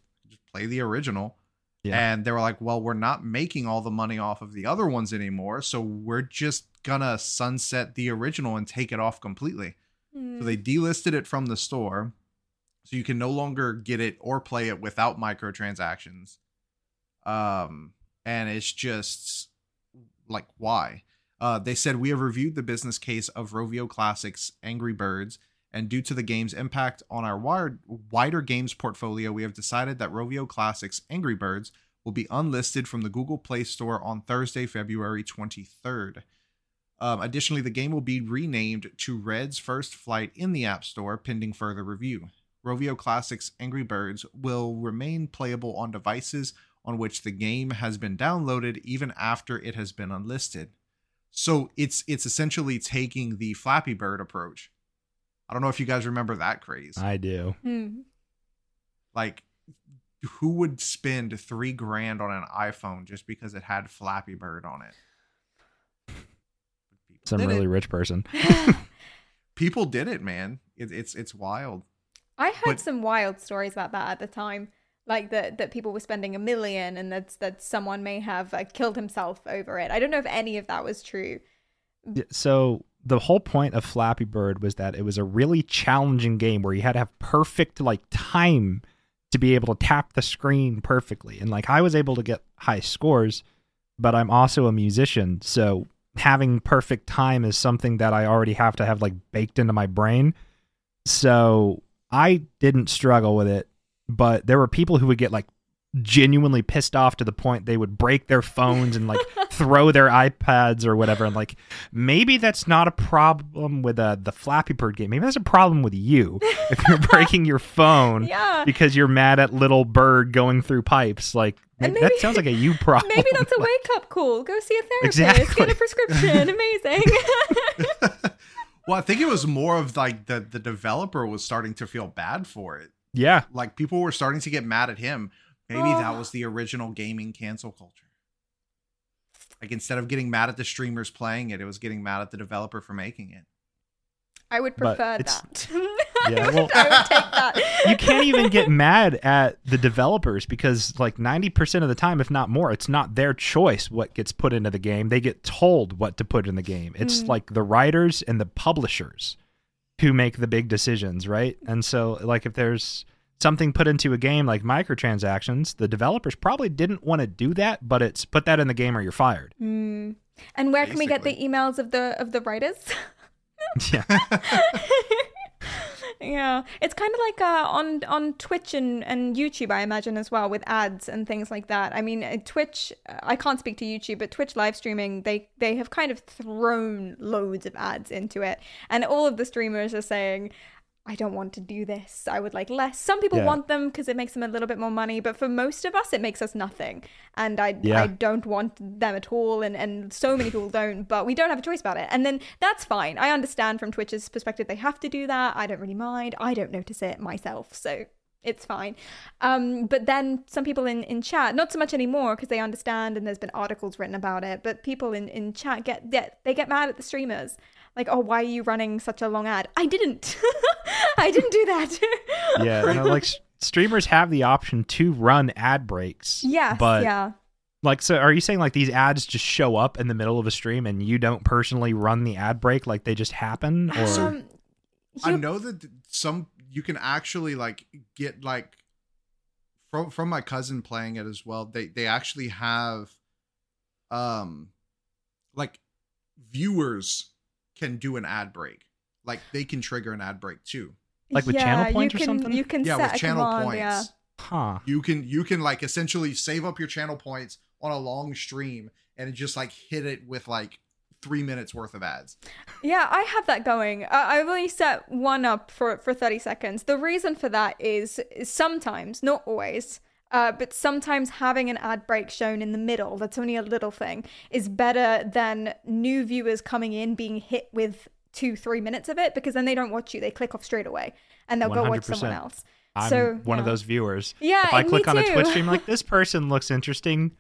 play the original. Yeah. And they were like, well, we're not making all the money off of the other ones anymore. So we're just going to sunset the original and take it off completely. So they delisted it from the store. So you can no longer get it or play it without microtransactions. And it's just like, why? They said, we have reviewed the business case of Rovio Classics, Angry Birds, and due to the game's impact on our wider games portfolio, we have decided that Rovio Classics, Angry Birds will be unlisted from the Google Play Store on Thursday, February 23rd. Additionally, the game will be renamed to Red's First Flight in the App Store, pending further review. Rovio Classics Angry Birds will remain playable on devices on which the game has been downloaded even after it has been unlisted. So it's essentially taking the Flappy Bird approach. I don't know if you guys remember that craze. I do. Mm-hmm. Like, who would spend $3,000 on an iPhone just because it had Flappy Bird on it? Some really rich person. People did it, man. It's wild. I heard some wild stories about that at the time, like that people were spending $1 million and that someone may have killed himself over it. I don't know if any of that was true. So the whole point of Flappy Bird was that it was a really challenging game where you had to have perfect time to be able to tap the screen perfectly. And I was able to get high scores, but I'm also a musician. So having perfect time is something that I already have to have baked into my brain. So I didn't struggle with it, but there were people who would get genuinely pissed off to the point they would break their phones and throw their iPads or whatever. And maybe that's not a problem with the Flappy Bird game. Maybe that's a problem with you if you're breaking your phone because you're mad at little bird going through pipes. Maybe that sounds like a you problem. Maybe that's a wake-up call. Go see a therapist. Exactly. Get a prescription. Amazing. Well, I think it was more of the developer was starting to feel bad for it. Yeah. People were starting to get mad at him. Maybe that was the original gaming cancel culture. Instead of getting mad at the streamers playing it, it was getting mad at the developer for making it. I would prefer that. Yeah, well, I would take that. You can't even get mad at the developers because 90% of the time, if not more, it's not their choice what gets put into the game. They get told what to put in the game. It's the writers and the publishers who make the big decisions, right? And so if there's something put into a game like microtransactions, the developers probably didn't want to do that, but it's put that in the game or you're fired. Mm. And where can we get the emails of the writers? Yeah. Yeah. It's kind of on Twitch and YouTube, I imagine, as well, with ads and things like that. I mean, Twitch, I can't speak to YouTube, but Twitch live streaming, they have kind of thrown loads of ads into it. And all of the streamers are saying, I don't want to do this. I would like less. Some people want them because it makes them a little bit more money. But for most of us, it makes us nothing. And I don't want them at all. And so many people don't. But we don't have a choice about it. And then that's fine. I understand from Twitch's perspective, they have to do that. I don't really mind. I don't notice it myself. So it's fine. But then some people in chat, not so much anymore because they understand and there's been articles written about it. But people in chat, they get mad at the streamers. Oh, why are you running such a long ad? I didn't. I didn't do that. Yeah, streamers have the option to run ad breaks. Yes, but, yeah. So are you saying, these ads just show up in the middle of a stream and you don't personally run the ad break? They just happen? Or I know that you can actually, get, from my cousin playing it as well, they actually have, viewers can do an ad break. They can trigger an ad break too. With channel points or something? You can set with channel points. Yeah. Huh. You can essentially save up your channel points on a long stream and just hit it with 3 minutes worth of ads. Yeah, I have that going. I've only set one up for 30 seconds. The reason for that is sometimes, not always, but sometimes having an ad break shown in the middle, that's only a little thing, is better than new viewers coming in being hit with 2-3 minutes of it, because then they don't watch you. They click off straight away and they'll 100%. Go watch someone else. I'm one of those viewers. Yeah, if I click on a Twitch stream, this person looks interesting,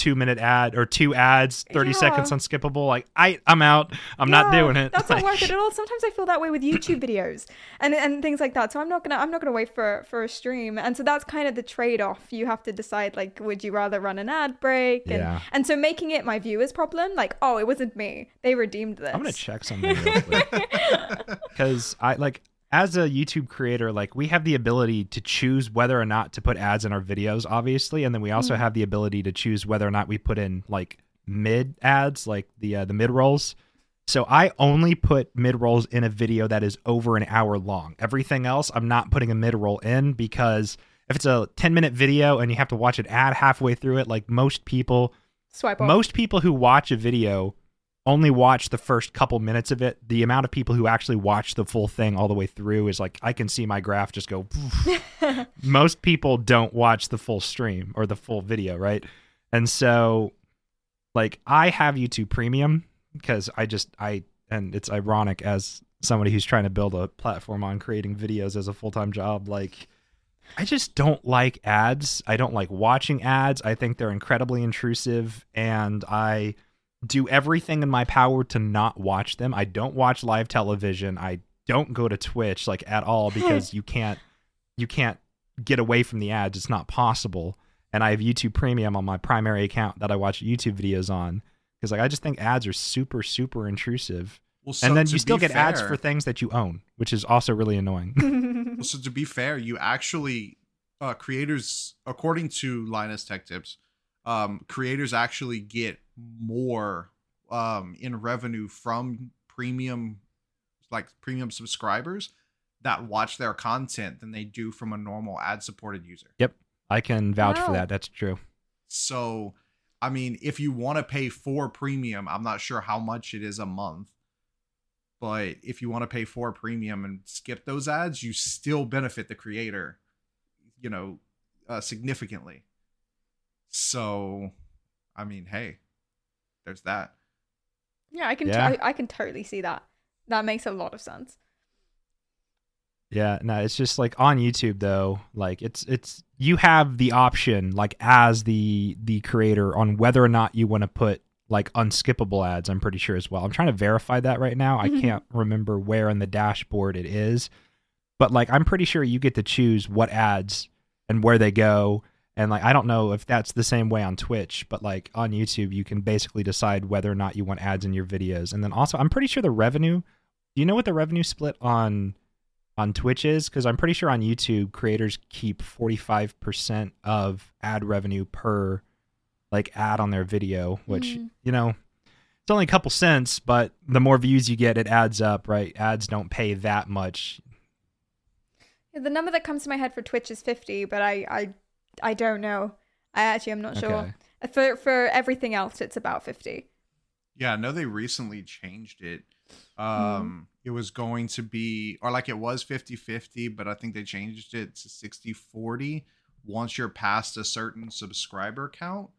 2-minute ad or 2 ads, 30 seconds unskippable. I'm out. I'm not doing it. That's not worth it at all. Sometimes I feel that way with YouTube videos and things like that. So I'm not gonna wait for a stream. And so that's kind of the trade off. You have to decide would you rather run an ad break? And, and so making it my viewer's problem, it wasn't me. They redeemed this. I'm gonna check something real quick. Because I as a YouTube creator, we have the ability to choose whether or not to put ads in our videos, obviously. And then we also have the ability to choose whether or not we put in mid ads, like the mid rolls. So I only put mid rolls in a video that is over an hour long. Everything else, I'm not putting a mid roll in, because if it's a 10-minute video and you have to watch an ad halfway through it, like most people, most people who watch a video only watch the first couple minutes of it. The amount of people who actually watch the full thing all the way through is like, I can see my graph just go. Most people don't watch the full stream or the full video, right? And so like I have YouTube Premium because and it's ironic as somebody who's trying to build a platform on creating videos as a full-time job, like I just don't like ads. I don't like watching ads. I think they're incredibly intrusive, and I do everything in my power to not watch them. I don't watch live television. I don't go to Twitch like at all, because you can't get away from the ads. It's not possible. And I have YouTube Premium on my primary account that I watch YouTube videos on, because like I just think ads are super, super intrusive. Well, so and then you still get ads for things that you own, which is also really annoying. Well, so to be fair, you actually creators, according to Linus Tech Tips, creators actually get more in revenue from premium subscribers that watch their content than they do from a normal ad supported user. Yep, I can vouch for that. That's true. So I mean, if you want to pay for premium, I'm not sure how much it is a month, but if you want to pay for premium and skip those ads, you still benefit the creator, you know, significantly. So I mean, hey, there's that. Yeah, I can totally see that. That makes a lot of sense. Yeah, no, it's just like on YouTube though, like it's you have the option, like as the creator, on whether or not you want to put like unskippable ads, I'm pretty sure as well. I'm trying to verify that right now. I can't remember where on the dashboard it is, but like I'm pretty sure you get to choose what ads and where they go. And like, I don't know if that's the same way on Twitch, but like on YouTube, you can basically decide whether or not you want ads in your videos. And then also, I'm pretty sure the revenue, do you know what the revenue split on Twitch is? Because I'm pretty sure on YouTube, creators keep 45% of ad revenue per like ad on their video, which, you know, it's only a couple cents, but the more views you get, it adds up, right? Ads don't pay that much. The number that comes to my head for Twitch is 50, but I don't know. I'm not sure. For everything else, it's about 50. Yeah, I know they recently changed it. It was going to be, or like it was 50-50, but I think they changed it to 60-40 once you're past a certain subscriber count.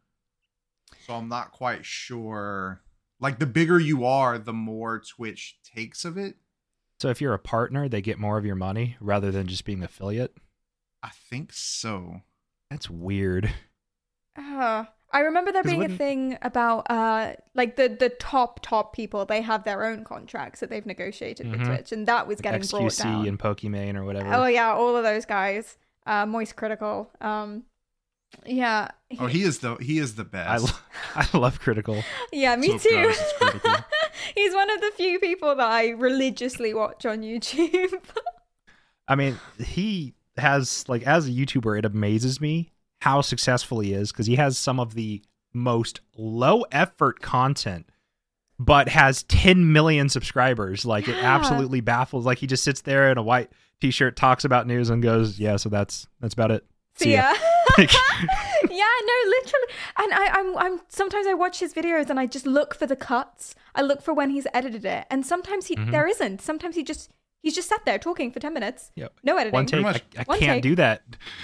So I'm not quite sure. Like the bigger you are, the more Twitch takes of it. So if you're a partner, they get more of your money rather than just being affiliate? I think so. That's weird. I remember there being a thing about like the top people, they have their own contracts that they've negotiated with Twitch, and that was like getting XQC brought down. And Pokimane or whatever. Oh yeah, all of those guys. Moist Critical. Yeah. Oh, he is the best. I love Critical. Yeah, me too. He's one of the few people that I religiously watch on YouTube. I mean, he has, like, as a YouTuber, it amazes me how successful he is, because he has some of the most low effort content but has 10 million subscribers. Like it absolutely baffles. Like he just sits there in a white t-shirt, talks about news and goes, yeah, so that's about it. See ya. Literally. And I'm sometimes I watch his videos and I just look for the cuts. I look for when he's edited it, and sometimes there isn't. Sometimes He's just sat there talking for 10 minutes. Yep. No editing. One take. I can't do that.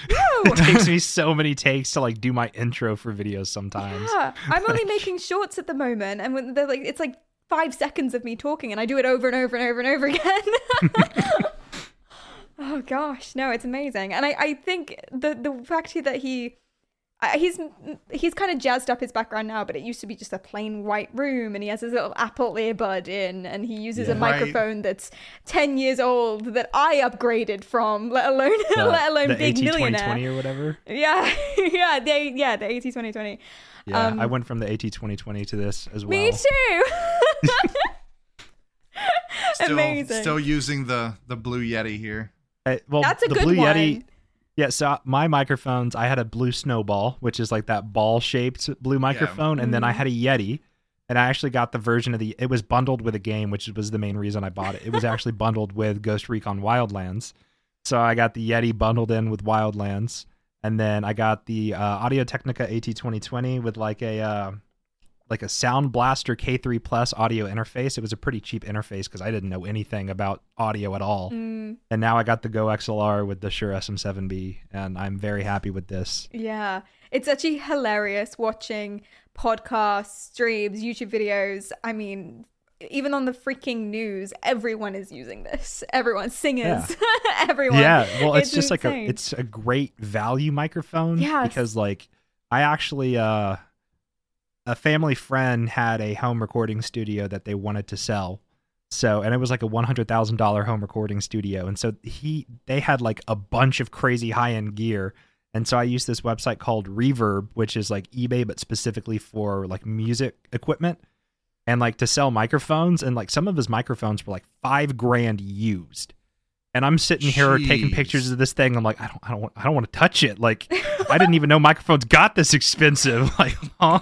No. It takes me so many takes to like do my intro for videos sometimes. Yeah. I'm only making shorts at the moment, and when they're like, it's like 5 seconds of me talking, and I do it over and over and over and over again. Oh gosh, no, it's amazing. And I think the fact that he's kind of jazzed up his background now, but it used to be just a plain white room, and he has his little Apple earbud in, and he uses a microphone that's 10 years old that I upgraded from, let alone big millionaire. The AT2020 or whatever? Yeah, the AT2020. Yeah, I went from the AT2020 to this as well. Me too! Amazing. Still using the Blue Yeti here. That's a good one. Yeti, Yeah, so my microphones, I had a blue snowball, which is like that ball-shaped blue microphone, and then I had a Yeti, and I actually got the version of the... It was bundled with a game, which was the main reason I bought it. It was actually bundled with Ghost Recon Wildlands, so I got the Yeti bundled in with Wildlands, and then I got the Audio-Technica AT2020 with like a Sound Blaster K3 Plus audio interface. It was a pretty cheap interface because I didn't know anything about audio at all. And now I got the Go XLR with the Shure SM7B, and I'm very happy with this. Yeah, it's actually hilarious watching podcasts, streams, YouTube videos. I mean, even on the freaking news, everyone is using this. Everyone, singers, everyone. Yeah, well, it's just insane. Like it's a great value microphone because like I actually... a family friend had a home recording studio that they wanted to sell. So, and it was like a $100,000 home recording studio. And so they had like a bunch of crazy high-end gear. And so I used this website called Reverb, which is like eBay, but specifically for like music equipment and like to sell microphones. And like some of his microphones were like $5,000 used. And I'm sitting here taking pictures of this thing. I'm like, I don't want to touch it. Like I didn't even know microphones got this expensive. Like, huh?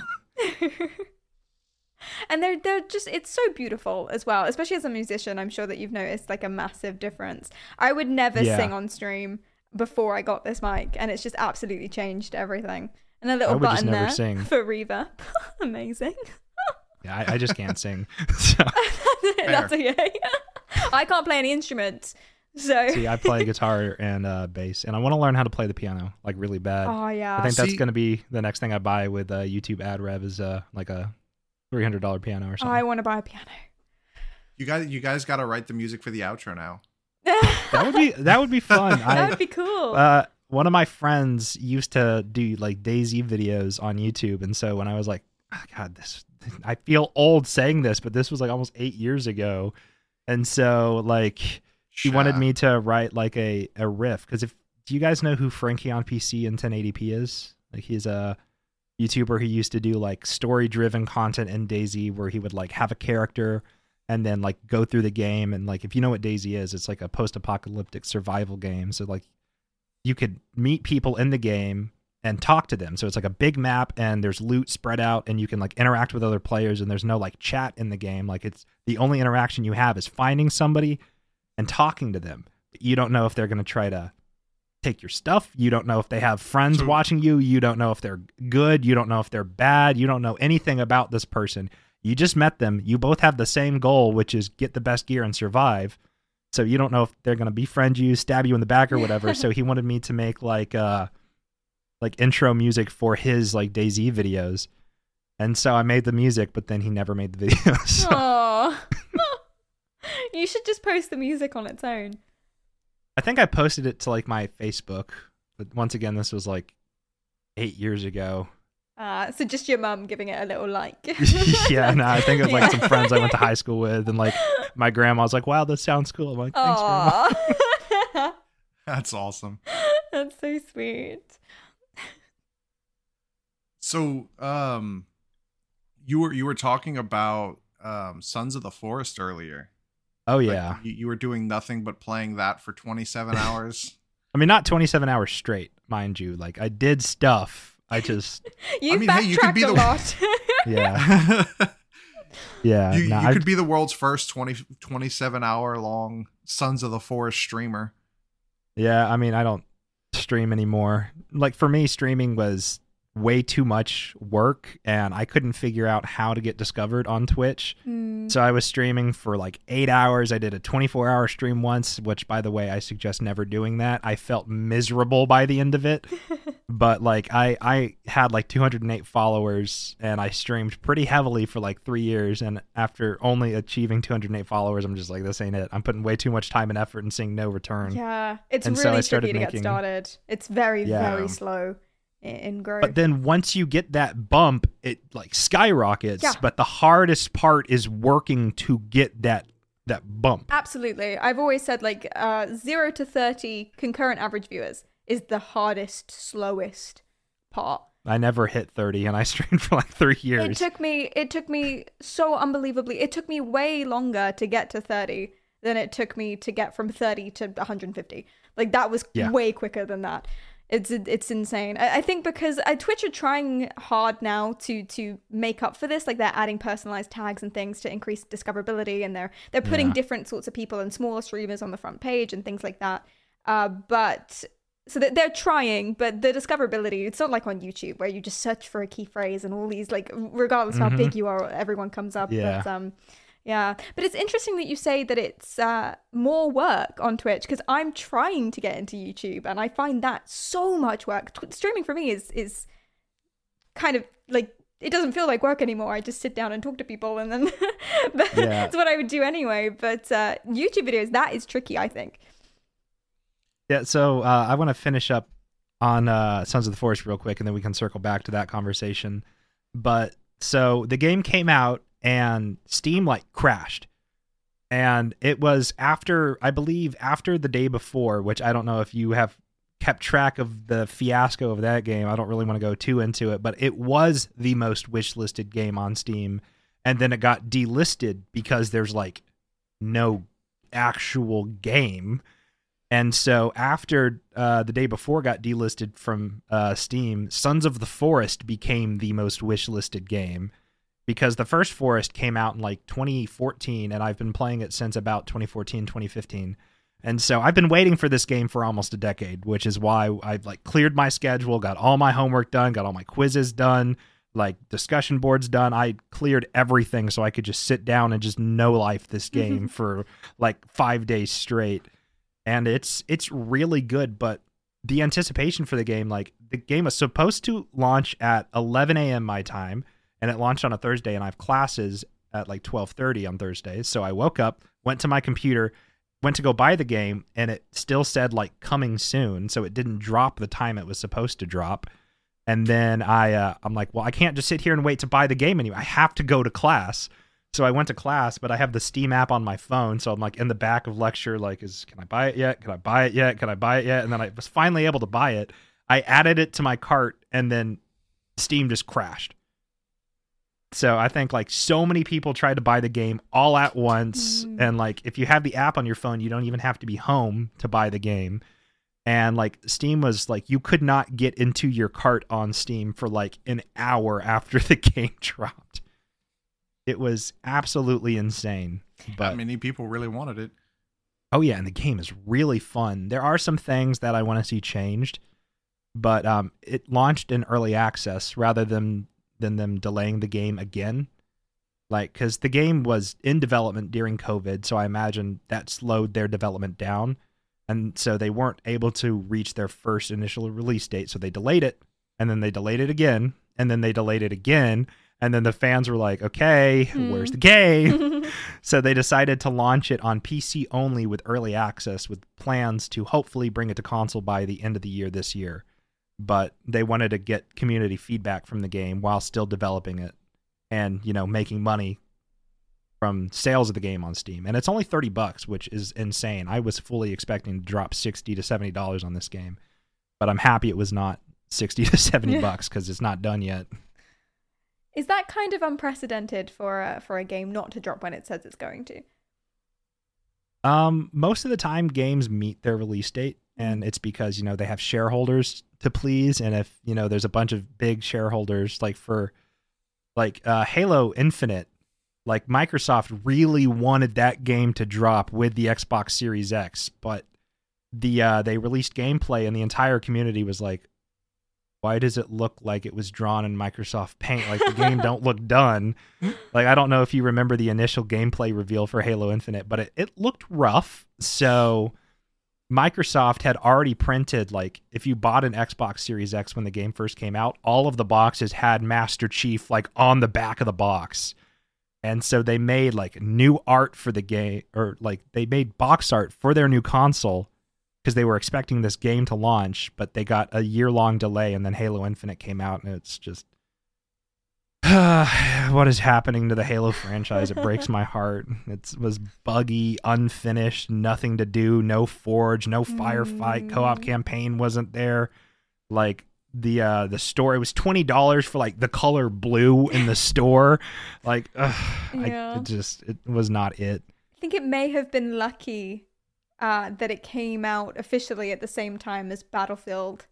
And they're just, it's so beautiful as well, especially as a musician. I'm sure that you've noticed like a massive difference. I would never sing on stream before I got this mic, and it's just absolutely changed everything. And a little button there for reverb. Amazing. Yeah, I just can't sing. So. That's okay. I can't play any instruments. So. See, I play guitar and bass, and I want to learn how to play the piano like really bad. Oh yeah, I think that's going to be the next thing I buy with YouTube ad rev is like a $300 piano or something. Oh, I want to buy a piano. You guys got to write the music for the outro now. that would be fun. That would be cool. One of my friends used to do like DayZ videos on YouTube, and so when I was like, oh, God, this I feel old saying this, but this was like almost 8 years ago, and so like. She wanted me to write like a riff because do you guys know who Frankie on PC and 1080p is? Like he's a YouTuber who used to do like story-driven content in DayZ where he would like have a character and then like go through the game and like if you know what DayZ is, it's like a post-apocalyptic survival game. So like you could meet people in the game and talk to them. So it's like a big map and there's loot spread out and you can like interact with other players and there's no like chat in the game. Like it's the only interaction you have is finding somebody and talking to them. You don't know if they're going to try to take your stuff. You don't know if they have friends watching you. You don't know if they're good. You don't know if they're bad. You don't know anything about this person. You just met them. You both have the same goal, which is get the best gear and survive. So you don't know if they're going to befriend you, stab you in the back or whatever. So he wanted me to make like intro music for his like DayZ videos. And so I made the music, but then he never made the videos. So. Aww. You should just post the music on its own. I think I posted it to like my Facebook, but once again, this was like 8 years ago. So just your mum giving it a little like. Yeah, no, I think it was like some friends I went to high school with, and like my grandma was like, "Wow, this sounds cool." I'm like, "Thanks, Grandma." That's awesome. That's so sweet. So, you were talking about Sons of the Forest earlier. Oh, yeah. Like you were doing nothing but playing that for 27 hours. I mean, not 27 hours straight, mind you. Like, I did stuff. I just... you could be a lot. Yeah. Yeah. You could be the world's first 27-hour-long Sons of the Forest streamer. Yeah, I mean, I don't stream anymore. Like, for me, streaming was way too much work, and I couldn't figure out how to get discovered on Twitch. So I was streaming for like 8 hours. I did a 24-hour stream once, which, by the way, I suggest never doing that. I felt miserable by the end of it. But like I had like 208 followers, and I streamed pretty heavily for like 3 years, and after only achieving 208 followers, I'm just like, this ain't it. I'm putting way too much time and effort and seeing no return. Yeah, it's and really so tricky to get started. It's very slow in growth. But then once you get that bump, it like skyrockets. Yeah. But the hardest part is working to get that bump. Absolutely. I've always said like 0 to 30 concurrent average viewers is the hardest, slowest part. I never hit 30, and I streamed for like 3 years. It took me so unbelievably. It took me way longer to get to 30 than it took me to get from 30 to 150. Like, that was way quicker than that. It's insane. I think because Twitch are trying hard now to make up for this. Like, they're adding personalized tags and things to increase discoverability, and they're putting different sorts of people and smaller streamers on the front page and things like that. But so they're trying, but the discoverability, it's not like on YouTube where you just search for a key phrase and all these, like, regardless of how big you are, everyone comes up. Yeah. But, yeah, but it's interesting that you say that it's more work on Twitch, because I'm trying to get into YouTube and I find that so much work. Streaming for me is kind of like, it doesn't feel like work anymore. I just sit down and talk to people, and then that's what I would do anyway. But YouTube videos, that is tricky, I think. Yeah, so I want to finish up on Sons of the Forest real quick, and then we can circle back to that conversation. But so the game came out, and Steam like crashed, and it was after, I believe, after the day before, which I don't know if you have kept track of the fiasco of that game. I don't really want to go too into it, but it was the most wishlisted game on Steam, and then it got delisted because there's like no actual game. And so after the day before got delisted from Steam, Sons of the Forest became the most wishlisted game, because the first Forest came out in like 2014, and I've been playing it since about 2014, 2015. And so I've been waiting for this game for almost a decade, which is why I've like cleared my schedule, got all my homework done, got all my quizzes done, like discussion boards done. I cleared everything so I could just sit down and just no-life this game for like 5 days straight. And it's really good, but the anticipation for the game, like the game was supposed to launch at 11 a.m. my time, and it launched on a Thursday, and I have classes at like 12:30 on Thursdays. So I woke up, went to my computer, went to go buy the game, and it still said like coming soon. So it didn't drop the time it was supposed to drop. And then I'm like, well, I can't just sit here and wait to buy the game anyway. I have to go to class. So I went to class, but I have the Steam app on my phone. So I'm like in the back of lecture, like, can I buy it yet? Can I buy it yet? Can I buy it yet? And then I was finally able to buy it. I added it to my cart, and then Steam just crashed. So I think like so many people tried to buy the game all at once. And like, if you have the app on your phone, you don't even have to be home to buy the game. And like Steam was like, you could not get into your cart on Steam for like an hour after the game dropped. It was absolutely insane. But many people really wanted it. Oh yeah. And the game is really fun. There are some things that I want to see changed, but it launched in early access rather than them delaying the game again. Like, because the game was in development during COVID, so I imagine that slowed their development down. And so they weren't able to reach their first initial release date, so they delayed it, and then they delayed it again, and then they delayed it again, and then the fans were like, okay, where's the game? So they decided to launch it on PC only with early access, with plans to hopefully bring it to console by the end of the year this year. But they wanted to get community feedback from the game while still developing it and, you know, making money from sales of the game on Steam. And it's only $30, which is insane. I was fully expecting to drop $60 to $70 on this game, but I'm happy it was not $60 to $70 because it's not done yet. Is that kind of unprecedented for a game not to drop when it says it's going to? Most of the time, games meet their release date. And it's because, you know, they have shareholders to please. And if, you know, there's a bunch of big shareholders, like for like Halo Infinite, like Microsoft really wanted that game to drop with the Xbox Series X. But they released gameplay and the entire community was like, why does it look like it was drawn in Microsoft Paint? Like, the game don't look done. Like, I don't know if you remember the initial gameplay reveal for Halo Infinite, but it looked rough. So Microsoft had already printed, like, if you bought an Xbox Series X when the game first came out, all of the boxes had Master Chief, like, on the back of the box. And so they made, like, new art for the game, or, like, they made box art for their new console because they were expecting this game to launch, but they got a year-long delay, and then Halo Infinite came out, and it's just, what is happening to the Halo franchise? It breaks my heart. It was buggy, unfinished, nothing to do, no forge, no firefight, co-op campaign wasn't there. Like, the store, it was $20 for like the color blue in the store. Like, it was not it. I think it may have been lucky that it came out officially at the same time as Battlefield.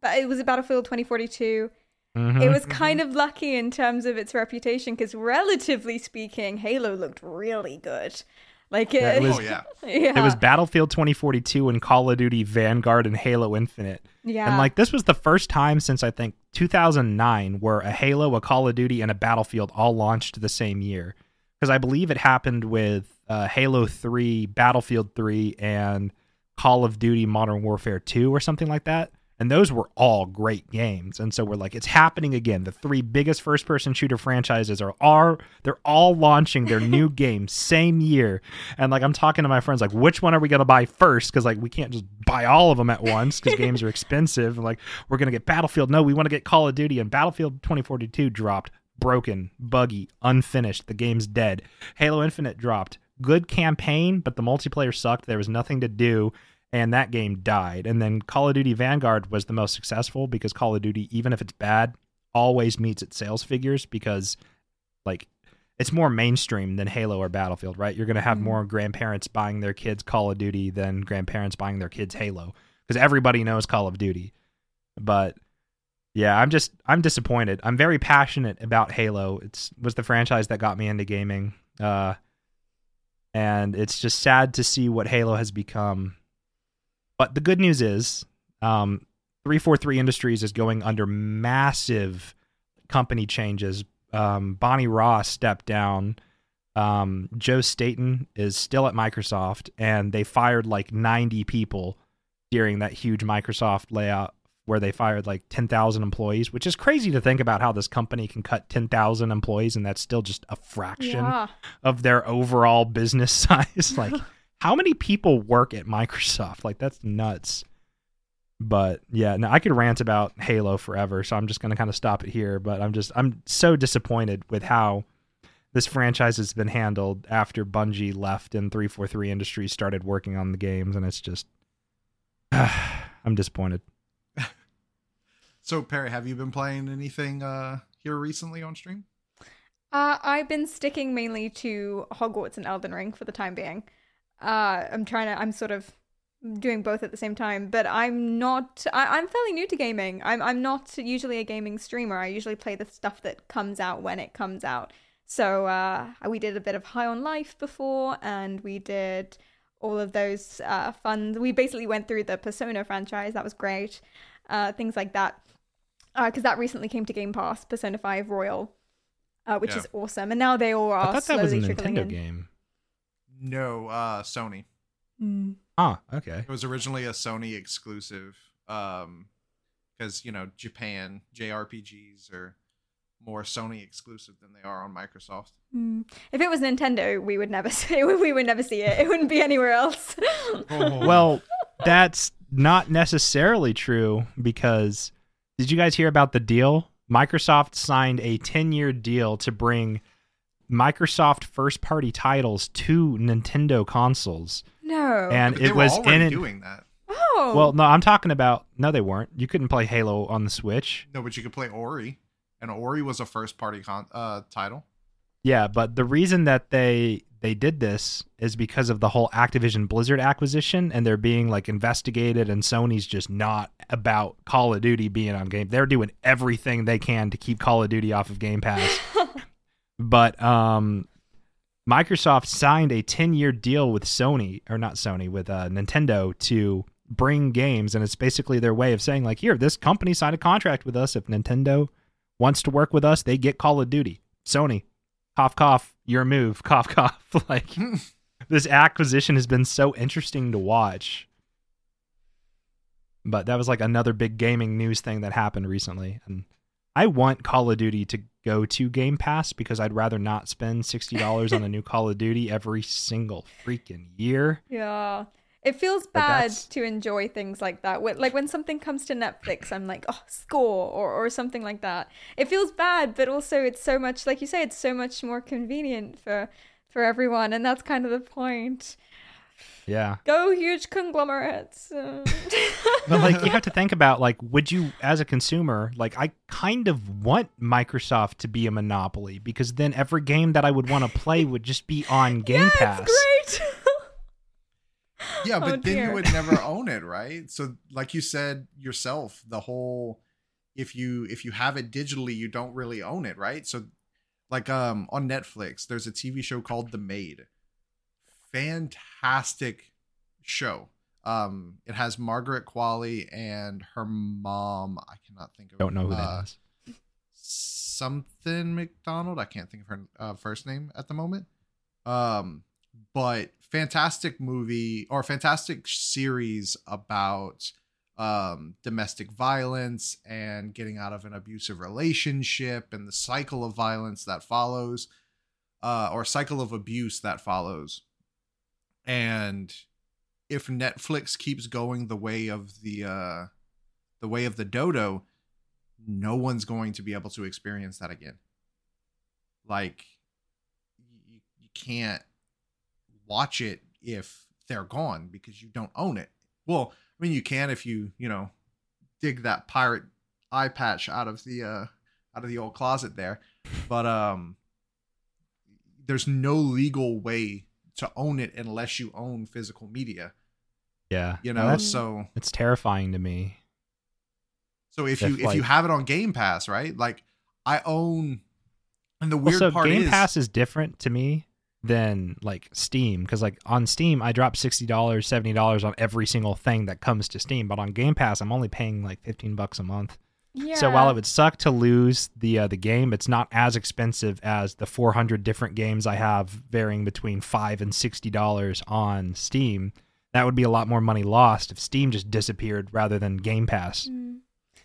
But it was a Battlefield 2042. Mm-hmm. It was kind of lucky in terms of its reputation because, relatively speaking, Halo looked really good. Like it was, it was Battlefield 2042 and Call of Duty Vanguard and Halo Infinite. Yeah, and like this was the first time since I think 2009 where a Halo, a Call of Duty, and a Battlefield all launched the same year. Because I believe it happened with Halo 3, Battlefield 3, and Call of Duty Modern Warfare 2 or something like that. And those were all great games. And so we're like, it's happening again. The three biggest first-person shooter franchises are they're all launching their new games same year. And like I'm talking to my friends, like, which one are we going to buy first? Because like we can't just buy all of them at once because games are expensive. And like we're going to get Battlefield. No, we want to get Call of Duty. And Battlefield 2042 dropped. Broken, buggy, unfinished. The game's dead. Halo Infinite dropped. Good campaign, but the multiplayer sucked. There was nothing to do. And that game died. And then Call of Duty Vanguard was the most successful because Call of Duty, even if it's bad, always meets its sales figures because like it's more mainstream than Halo or Battlefield, right? You're going to have more grandparents buying their kids Call of Duty than grandparents buying their kids Halo because everybody knows Call of Duty. But yeah, I'm disappointed. I'm very passionate about Halo. It was the franchise that got me into gaming. And it's just sad to see what Halo has become. But the good news is 343 Industries is going under massive company changes. Bonnie Ross stepped down. Joe Staten is still at Microsoft, and they fired like 90 people during that huge Microsoft layout where they fired like 10,000 employees, which is crazy to think about how this company can cut 10,000 employees, and that's still just a fraction of their overall business size. Like, how many people work at Microsoft? Like, that's nuts. But yeah, no, I could rant about Halo forever, so I'm just going to kind of stop it here. But I'm so disappointed with how this franchise has been handled after Bungie left and 343 Industries started working on the games, and it's just, I'm disappointed. So Perry, have you been playing anything here recently on stream? I've been sticking mainly to Hogwarts and Elden Ring for the time being. I'm sort of doing both at the same time, but I'm fairly new to gaming. I'm not usually a gaming streamer. I usually play the stuff that comes out when it comes out. So we did a bit of High on Life before, and we did all of those fun. We basically went through the Persona franchise. That was great. Things like that. Because that recently came to Game Pass, Persona 5 Royal, which is awesome. And now they all are. I thought that was a Nintendo game. No, Sony. Ah, okay. It was originally a Sony exclusive, because Japan JRPGs are more Sony exclusive than they are on Microsoft. If it was Nintendo, we would never see it. It wouldn't be anywhere else. Well, that's not necessarily true because did you guys hear about the deal? Microsoft signed a 10-year deal to bring Microsoft first-party titles to Nintendo consoles. No. And it was already doing that. Oh. Well, no, I'm talking about... No, they weren't. You couldn't play Halo on the Switch. No, but you could play Ori. And Ori was a first-party title. Yeah, but the reason that they did this is because of the whole Activision Blizzard acquisition, and they're being like investigated, and Sony's just not about Call of Duty being on Game. They're doing everything they can to keep Call of Duty off of Game Pass. But Microsoft signed a 10-year deal with Nintendo to bring games. And it's basically their way of saying, like, here, this company signed a contract with us. If Nintendo wants to work with us, they get Call of Duty. Sony, cough, cough, your move, cough, cough. Like, this acquisition has been so interesting to watch. But that was like another big gaming news thing that happened recently. And I want Call of Duty to go to Game Pass because I'd rather not spend $60 on a new Call of Duty every single freaking year. Yeah. It feels bad to enjoy things like that. Like when something comes to Netflix, I'm like, oh, score or something like that. It feels bad, but also it's so much, like you say, it's so much more convenient for everyone. And that's kind of the point. Yeah. Go huge conglomerates. But like, you have to think about, like, would you, as a consumer, like, I kind of want Microsoft to be a monopoly, because then every game that I would want to play would just be on Game Pass. It's great. Yeah, but then you would never own it, right? So like you said yourself, the whole, if you have it digitally, you don't really own it, right? So like on Netflix, there's a TV show called The Maid. Fantastic show. It has Margaret Qualley and her mom. I cannot think of. Don't know who that is. Something McDonald. I can't think of her first name at the moment. But fantastic movie, or fantastic series about domestic violence and getting out of an abusive relationship and the cycle of violence that follows, or cycle of abuse that follows. And if Netflix keeps going the way of the dodo, no one's going to be able to experience that again. Like, you can't watch it if they're gone, because you don't own it. Well, I mean, you can if you know, dig that pirate eye patch out of the old closet there, but there's no legal way to own it unless you own physical media. Yeah, you know, so it's terrifying to me. So if you have it on Game Pass, right? Like, I own, and the weird part is Game Pass is different to me than like Steam, because like on Steam I drop $60, $70 on every single thing that comes to Steam, but on Game Pass I'm only paying like $15 a month. Yeah. So while it would suck to lose the game, it's not as expensive as the 400 different games I have, varying between $5 and $60 on Steam. That would be a lot more money lost if Steam just disappeared rather than Game Pass. Mm.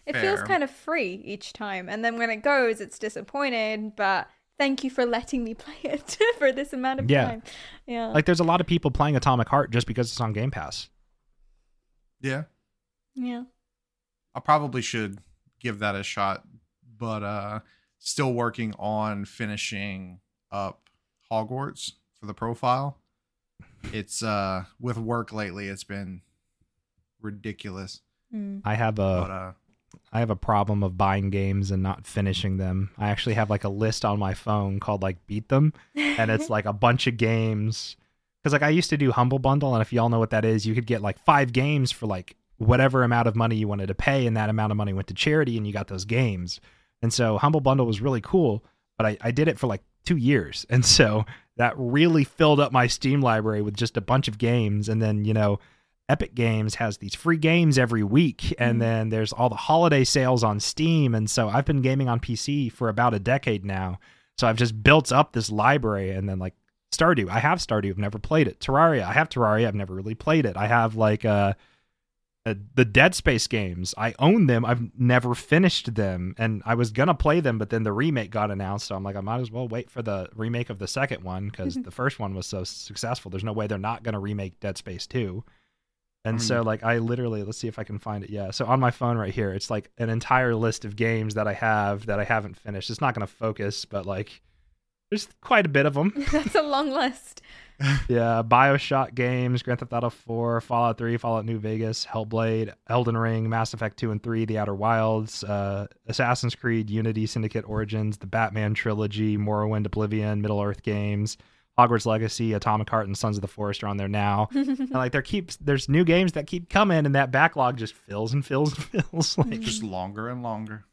It feels kind of free each time, and then when it goes, it's disappointed, but thank you for letting me play it for this amount of time. Yeah. Like, there's a lot of people playing Atomic Heart just because it's on Game Pass. Yeah. Yeah. I probably should give that a shot, but still working on finishing up Hogwarts for the profile. It's with work lately, it's been ridiculous. Mm. I have a problem of buying games and not finishing them. I actually have like a list on my phone called like Beat Them, and it's like a bunch of games. Because like I used to do Humble Bundle, and if y'all know what that is, you could get like 5 games for like whatever amount of money you wanted to pay, and that amount of money went to charity, and you got those games. And so Humble Bundle was really cool, but I did it for like 2 years. And so that really filled up my Steam library with just a bunch of games. And then, you know, Epic Games has these free games every week, and then there's all the holiday sales on Steam. And so I've been gaming on PC for about a decade now, so I've just built up this library. And then like Stardew, I have Stardew, I've never played it. Terraria, I have Terraria, I've never really played it. I have like the Dead Space games, I own them, I've never finished them, and I was gonna play them, but then the remake got announced, so I'm like, I might as well wait for the remake of the second one, because the first one was so successful, there's no way they're not gonna remake Dead Space 2. And so, like, I literally, let's see if I can find it. Yeah. So on my phone right here, it's like an entire list of games that I have that I haven't finished. It's not going to focus, but like, there's quite a bit of them. That's a long list. Yeah. BioShock games, Grand Theft Auto 4, Fallout 3, Fallout New Vegas, Hellblade, Elden Ring, Mass Effect 2 and 3, The Outer Wilds, Assassin's Creed, Unity, Syndicate Origins, the Batman trilogy, Morrowind, Oblivion, Middle-earth games, Hogwarts Legacy, Atomic Heart, and Sons of the Forest are on there now. And like, there's new games that keep coming, and that backlog just fills and fills and fills. Like, just longer and longer.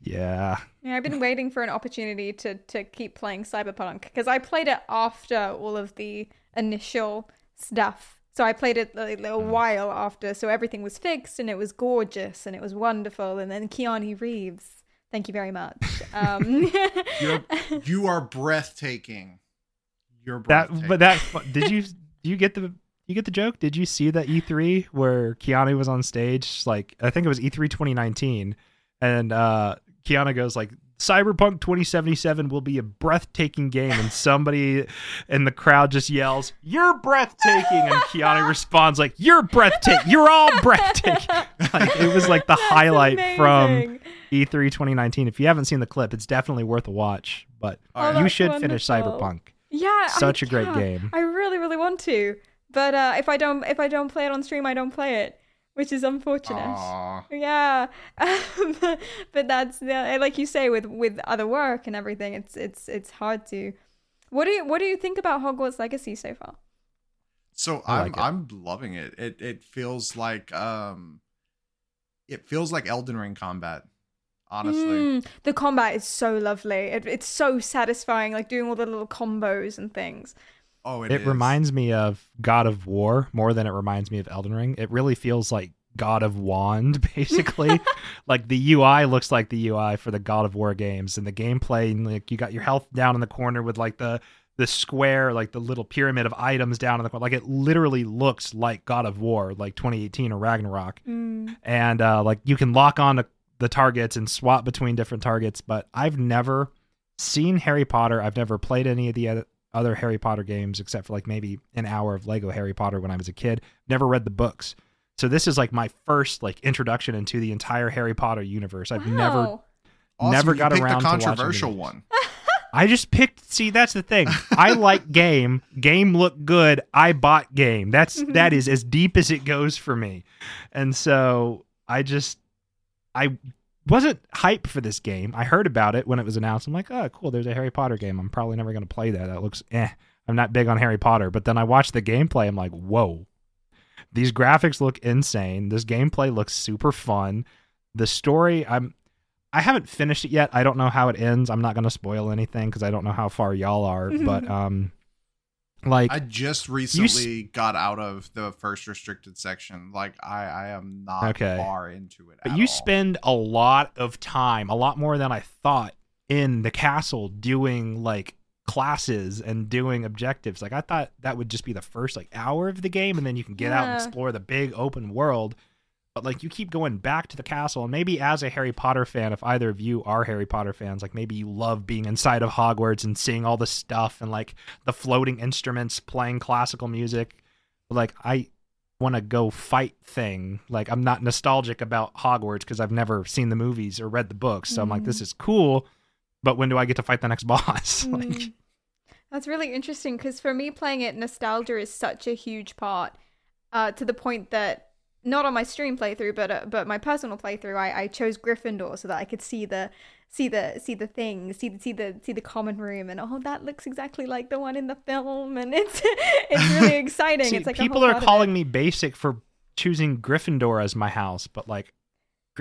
Yeah. Yeah, I've been waiting for an opportunity to keep playing Cyberpunk, because I played it after all of the initial stuff. So I played it a little while after, so everything was fixed, and it was gorgeous, and it was wonderful, and then Keanu Reeves. Thank you very much. You are breathtaking. Did you get the joke? Did you see that E3 where Keanu was on stage? Like, I think it was E3 2019, and Keanu goes like, "Cyberpunk 2077 will be a breathtaking game," and somebody in the crowd just yells, "You're breathtaking!" And Keanu responds like, "You're breathtaking. You're all breathtaking." Like, it was like the highlight from E3 2019. If you haven't seen the clip, it's definitely worth a watch. But you should finish Cyberpunk. Yeah, such a great game. I really, really want to. But if I don't play it on stream, I don't play it, which is unfortunate. Aww. Yeah, but that's, like you say, with other work and everything, it's hard to. What do you think about Hogwarts Legacy so far? So I'm loving it. It feels like Elden Ring combat. Honestly, the combat is so lovely. It's so satisfying, like doing all the little combos and things. Oh, it reminds me of God of War more than it reminds me of Elden Ring. It really feels like God of Wand, basically. Like the UI looks like the UI for the God of War games, and the gameplay, and like you got your health down in the corner with like the square, like the little pyramid of items down in the corner. Like it literally looks like God of War, like 2018 or Ragnarok, and like you can lock on to the targets and swap between different targets. But I've never seen Harry Potter. I've never played any of the other Harry Potter games except for like maybe an hour of Lego Harry Potter when I was a kid. Never read the books. So this is like my first like introduction into the entire Harry Potter universe. I've never got around to watching the controversial one. I just picked. See, that's the thing. I like game. Game looked good. I bought game. That is as deep as it goes for me. And so I wasn't hype for this game. I heard about it when it was announced. I'm like, oh, cool. There's a Harry Potter game. I'm probably never going to play that. That looks, I'm not big on Harry Potter. But then I watched the gameplay. I'm like, whoa, these graphics look insane. This gameplay looks super fun. The story, I haven't finished it yet. I don't know how it ends. I'm not going to spoil anything because I don't know how far y'all are. But like, I just recently got out of the first restricted section. Like I am not far into it. But you spend a lot of time, a lot more than I thought, in the castle doing like classes and doing objectives. Like I thought that would just be the first like hour of the game, and then you can get out and explore the big open world. But like you keep going back to the castle, and maybe as a Harry Potter fan, if either of you are Harry Potter fans, like maybe you love being inside of Hogwarts and seeing all the stuff and like the floating instruments playing classical music. Like I want to go fight thing. Like I'm not nostalgic about Hogwarts because I've never seen the movies or read the books. So I'm like, this is cool, but when do I get to fight the next boss? Like that's really interesting because for me playing it, nostalgia is such a huge part to the point that not on my stream playthrough, but my personal playthrough, I chose Gryffindor so that I could see the common room, and oh, that looks exactly like the one in the film, and it's really exciting. See, it's like people are calling me basic for choosing Gryffindor as my house, but like,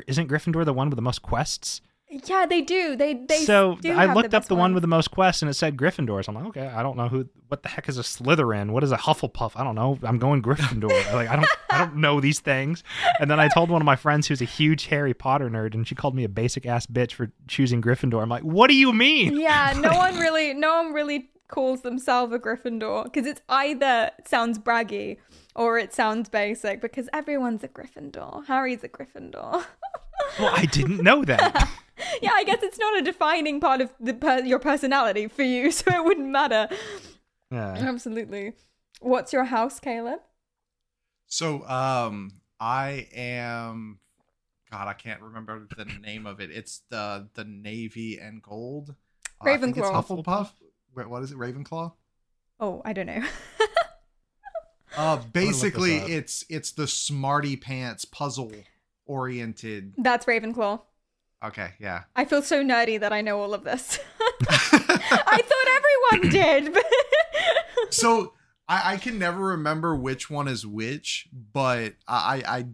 isn't Gryffindor the one with the most quests? Yeah, they do. They do. I looked up the one with the most quests, and it said Gryffindor. So I'm like, okay, I don't know what the heck is a Slytherin? What is a Hufflepuff? I don't know. I'm going Gryffindor. Like I don't know these things. And then I told one of my friends who's a huge Harry Potter nerd, and she called me a basic ass bitch for choosing Gryffindor. I'm like, what do you mean? Yeah, no one really calls themselves a Gryffindor because it's either sounds braggy or it sounds basic because everyone's a Gryffindor. Harry's a Gryffindor. Well, I didn't know that. Yeah, I guess it's not a defining part of your personality for you, so it wouldn't matter. Yeah. Absolutely. What's your house, Caleb? So, I am... God, I can't remember the name of it. It's the Navy and Gold. Ravenclaw. I think it's Hufflepuff. Wait, what is it? Ravenclaw? Oh, I don't know. Basically, it's the smarty pants puzzle-oriented... That's Ravenclaw. Okay, yeah. I feel so nerdy that I know all of this. I thought everyone did. But so I can never remember which one is which, but I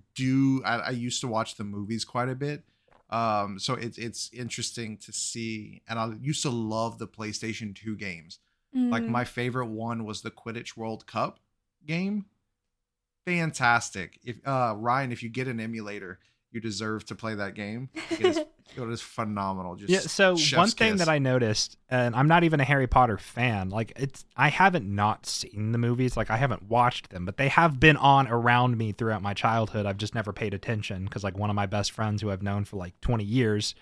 used to watch the movies quite a bit. So it's interesting to see. And I used to love the PlayStation 2 games. Like my favorite one was the Quidditch World Cup game. Fantastic. If Ryan, if you get an emulator, you deserve to play that game. It is phenomenal. Just one thing that I noticed, and I'm not even a Harry Potter fan, like I haven't not seen the movies, like I haven't watched them, but they have been on around me throughout my childhood. I've just never paid attention because like one of my best friends who I've known for like 20 years,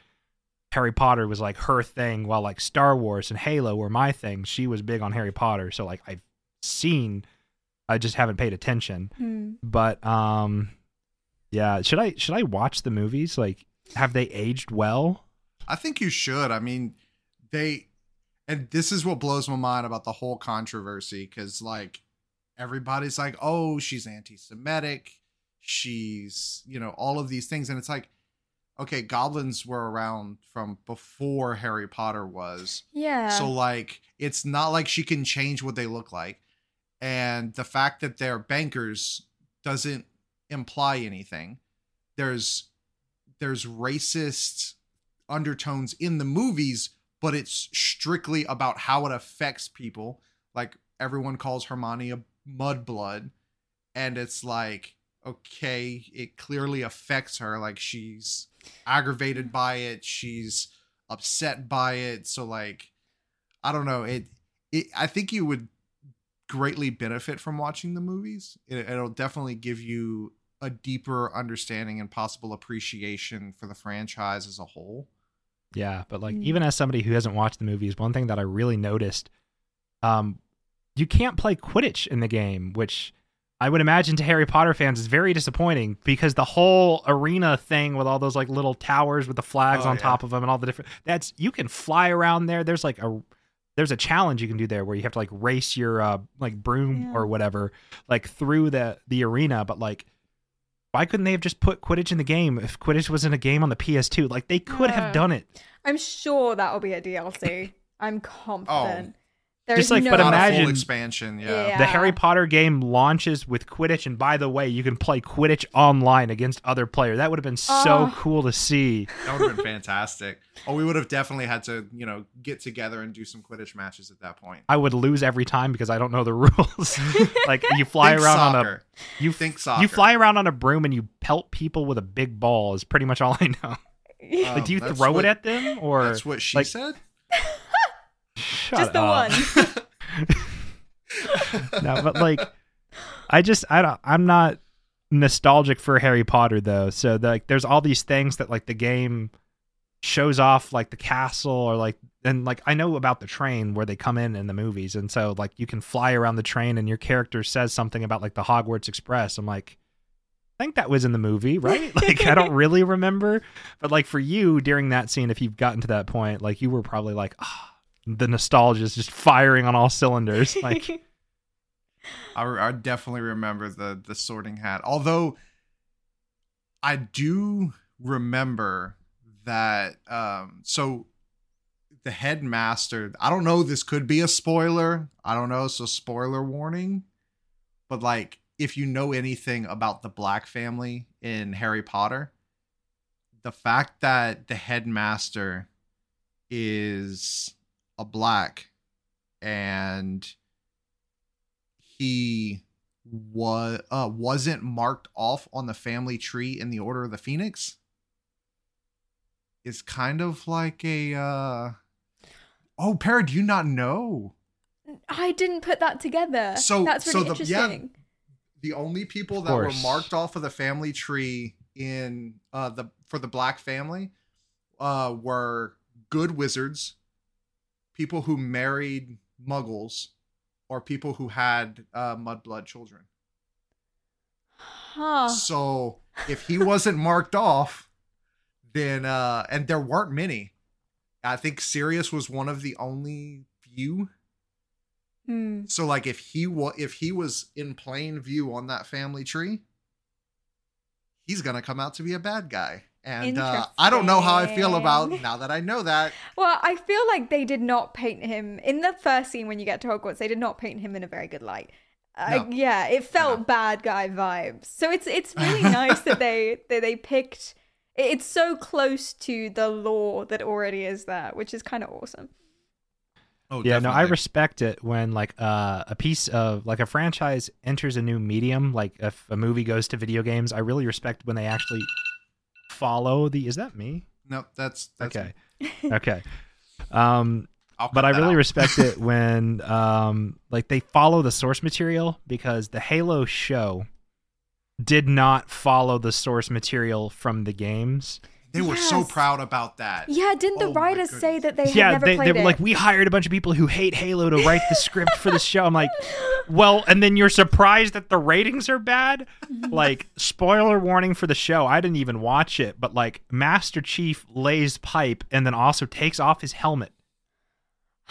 Harry Potter was like her thing, while like Star Wars and Halo were my thing. She was big on Harry Potter, so like I've seen, I just haven't paid attention. But yeah, should I watch the movies? Like, have they aged well? I think you should. I mean, and this is what blows my mind about the whole controversy, because like everybody's like, oh, she's anti-Semitic, she's, you know, all of these things. And it's like, okay, goblins were around from before Harry Potter was. Yeah. So, like, it's not like she can change what they look like. And the fact that they're bankers doesn't imply anything. There's racist undertones in the movies, but it's strictly about how it affects people. Like, everyone calls Hermione a mudblood, and it's like, okay, it clearly affects her. Like, she's aggravated by it, she's upset by it. So, like, I don't know. I think you would greatly benefit from watching the movies. It'll definitely give you a deeper understanding and possible appreciation for the franchise as a whole. Yeah, but like, even as somebody who hasn't watched the movies, one thing that I really noticed, you can't play Quidditch in the game, which I would imagine to Harry Potter fans is very disappointing, because the whole arena thing with all those like little towers with the flags on top of them and all the different, that's, you can fly around there. There's like there's a challenge you can do there where you have to like race your like broom or whatever, like through the arena. But like, why couldn't they have just put Quidditch in the game if Quidditch was in a game on the PS2? Like, they could have done it. I'm sure that'll be a DLC. I'm confident. Oh, there's just like, no, but imagine full expansion. Yeah. The Harry Potter game launches with Quidditch, and by the way, you can play Quidditch online against other players. That would have been so cool to see. That would have been fantastic. Oh, we would have definitely had to, you know, get together and do some Quidditch matches at that point. I would lose every time because I don't know the rules. Like, you fly around soccer. You fly around on a broom and you pelt people with a big ball is pretty much all I know. Like, do you throw it at them, or that's what she said? Just the one. No, but like, I'm not nostalgic for Harry Potter though. So like, there's all these things that like the game shows off, like the castle, or like, and like, I know about the train where they come in the movies, and so like you can fly around the train and your character says something about like the Hogwarts Express. I'm like, I think that was in the movie, right? Like, I don't really remember, but like, for you during that scene, if you've gotten to that point, like, you were probably like, the nostalgia is just firing on all cylinders. Like, I definitely remember the Sorting Hat, although I do remember that so the headmaster, I don't know, this could be a spoiler, I don't know, so spoiler warning, but like, if you know anything about the Black family in Harry Potter, the fact that the headmaster is a Black and he wasn't marked off on the family tree in the Order of the Phoenix is kind of like a oh, Perry, do you not know? I didn't put that together. So that's really interesting. The only people that were marked off of the family tree in the Black family were good wizards, people who married muggles, or people who had mudblood children. Huh. So if he wasn't marked off, then, and there weren't many. I think Sirius was one of the only few. Mm. So like, if he was in plain view on that family tree, he's going to come out to be a bad guy. And I don't know how I feel about now that I know that. Well, I feel like they did not paint him in the first scene when you get to Hogwarts. They did not paint him in a very good light. No. Yeah, it felt bad guy vibes. So it's really nice that they picked. It's so close to the lore that already is there, which is kind of awesome. Oh yeah, definitely. No, I respect it when like a piece of like a franchise enters a new medium. Like if a movie goes to video games, I really respect when they actually follow the is that me? No, that's okay. Me. Okay. But I really respect it when like they follow the source material, because the Halo show did not follow the source material from the games. They were so proud about that. Yeah, didn't the writers say that they had never played it? Yeah, they were like, we hired a bunch of people who hate Halo to write the script for the show. I'm like, well, and then you're surprised that the ratings are bad? Like, spoiler warning for the show, I didn't even watch it, but like, Master Chief lays pipe and then also takes off his helmet.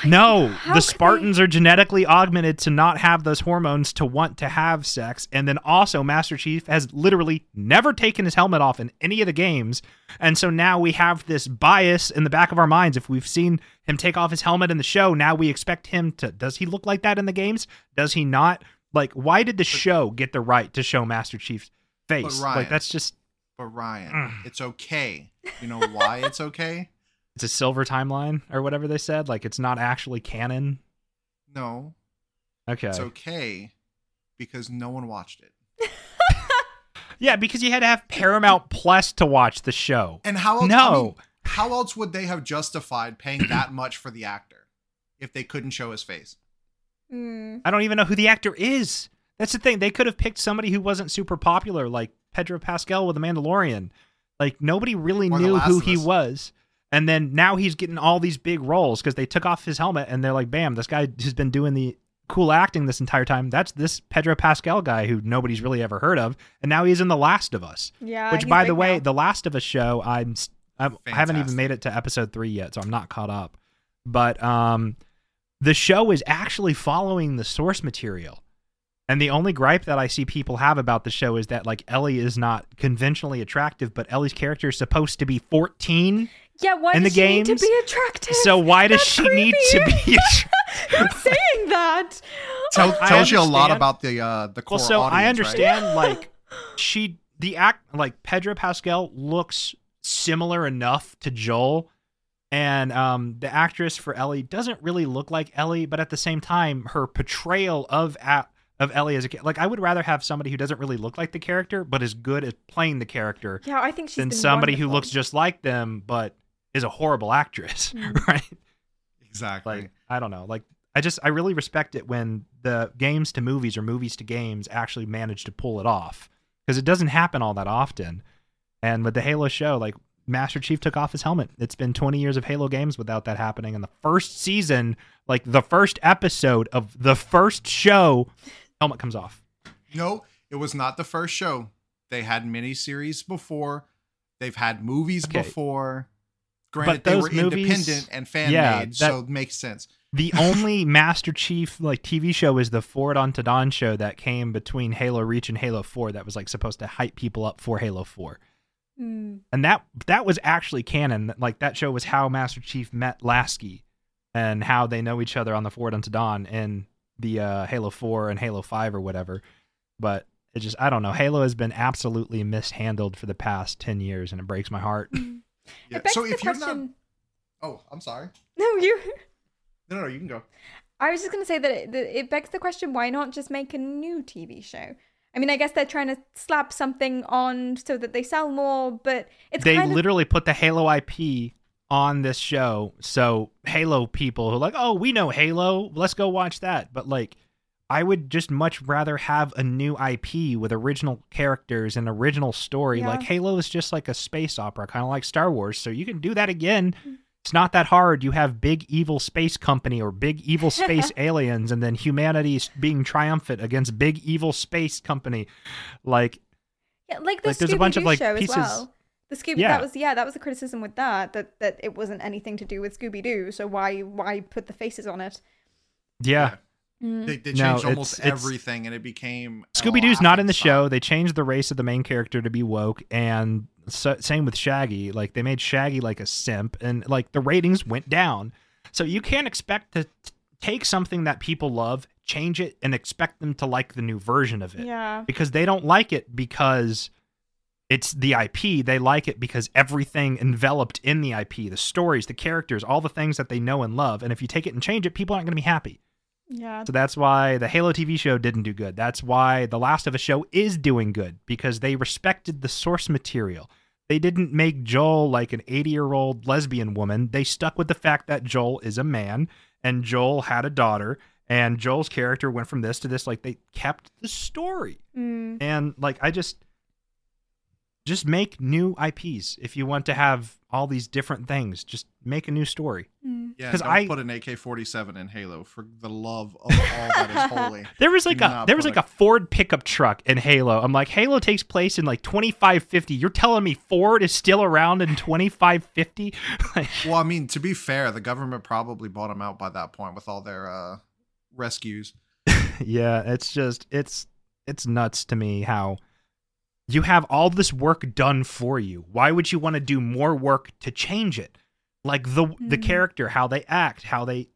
No, the Spartans are genetically augmented to not have those hormones to want to have sex. And then also Master Chief has literally never taken his helmet off in any of the games. And so now we have this bias in the back of our minds. If we've seen him take off his helmet in the show, now we expect him to, does he look like that in the games? Does he not? Like, why did the show get the right to show Master Chief's face? Ryan, like, that's just. But Ryan, it's okay. You know why it's okay? It's a silver timeline or whatever they said. Like, it's not actually canon. No. Okay. It's okay because no one watched it. Yeah, because you had to have Paramount Plus to watch the show. And how else, no. I mean, how else would they have justified paying that much for the actor if they couldn't show his face? I don't even know who the actor is. That's the thing. They could have picked somebody who wasn't super popular, like Pedro Pascal with The Mandalorian. Like, nobody really knew who he was. And then now he's getting all these big roles because they took off his helmet and they're like, bam, this guy has been doing the cool acting this entire time. That's this Pedro Pascal guy who nobody's really ever heard of. And now he's in The Last of Us. Yeah. Which, by the way, The Last of Us show, I haven't even made it to episode 3 yet, so I'm not caught up. But the show is actually following the source material. And the only gripe that I see people have about the show is that, like, Ellie is not conventionally attractive, but Ellie's character is supposed to be 14. Yeah, why does she need to be attractive? So why does she need to be attractive? Saying that tells you a lot about the core audience, right? I understand, like, Pedro Pascal looks similar enough to Joel, and the actress for Ellie doesn't really look like Ellie, but at the same time, her portrayal of Ellie as a kid. Like, I would rather have somebody who doesn't really look like the character, but is good at playing the character. Yeah, I think she's than somebody wonderful. Who looks just like them, but is a horrible actress, right? Exactly. Like, I don't know. Like, I really respect it when the games to movies or movies to games actually manage to pull it off, because it doesn't happen all that often. And with the Halo show, like, Master Chief took off his helmet. It's been 20 years of Halo games without that happening. And the first season, like, the first episode of the first show, helmet comes off. No, it was not the first show. They had miniseries before. They've had movies before. Granted, they were independent and fan-made, so it makes sense. The only Master Chief, like, TV show is the Forward on to Dawn show that came between Halo Reach and Halo 4 that was, like, supposed to hype people up for Halo 4. Mm. And that was actually canon. Like, that show was how Master Chief met Lasky and how they know each other on the Forward on to Dawn and the Halo 4 and Halo 5 or whatever. But it just, I don't know. Halo has been absolutely mishandled for the past 10 years, and it breaks my heart. Yeah. So if you're not... Oh, I'm sorry. No, you... No, you can go. I was just going to say that it begs the question, why not just make a new TV show? I mean, I guess they're trying to slap something on so that they sell more, but it's They literally put the Halo IP on this show, so Halo people who are like, oh, we know Halo, let's go watch that. But, like, I would just much rather have a new IP with original characters and original story. Yeah. Like, Halo is just like a space opera, kind of like Star Wars, so you can do that again. It's not that hard. You have big evil space company or big evil space aliens, and then humanity being triumphant against big evil space company. Like, yeah, like the there's a bunch of, like, pieces. Well. The Scooby, yeah. That was the criticism with that it wasn't anything to do with Scooby-Doo. So why put the faces on it? Yeah. They changed almost everything, and it became Scooby-Doo's not in the show. They changed the race of the main character to be woke, and so, same with Shaggy. Like, they made Shaggy like a simp, and, like, the ratings went down. So you can't expect to take something that people love, change it, and expect them to like the new version of it. Yeah, because they don't like it because it's the IP. They like it because everything enveloped in the IP, the stories, the characters, all the things that they know and love. And if you take it and change it, people aren't going to be happy. Yeah. So that's why the Halo TV show didn't do good. That's why The Last of Us show is doing good, because they respected the source material. They didn't make Joel like an 80-year-old lesbian woman. They stuck with the fact that Joel is a man and Joel had a daughter, and Joel's character went from this to this. Like, they kept the story. And, like, I just make new IPs. If you want to have all these different things, just make a new story. one? Yeah, don't put an AK-47 in Halo, for the love of all that is holy. there was like a Ford pickup truck in Halo. I'm like, Halo takes place in like 2550. You're telling me Ford is still around in 2550? Well, I mean, to be fair, the government probably bought them out by that point with all their rescues. Yeah, it's just, it's nuts to me how you have all this work done for you. Why would you want to do more work to change it? Like the character, how they act, how they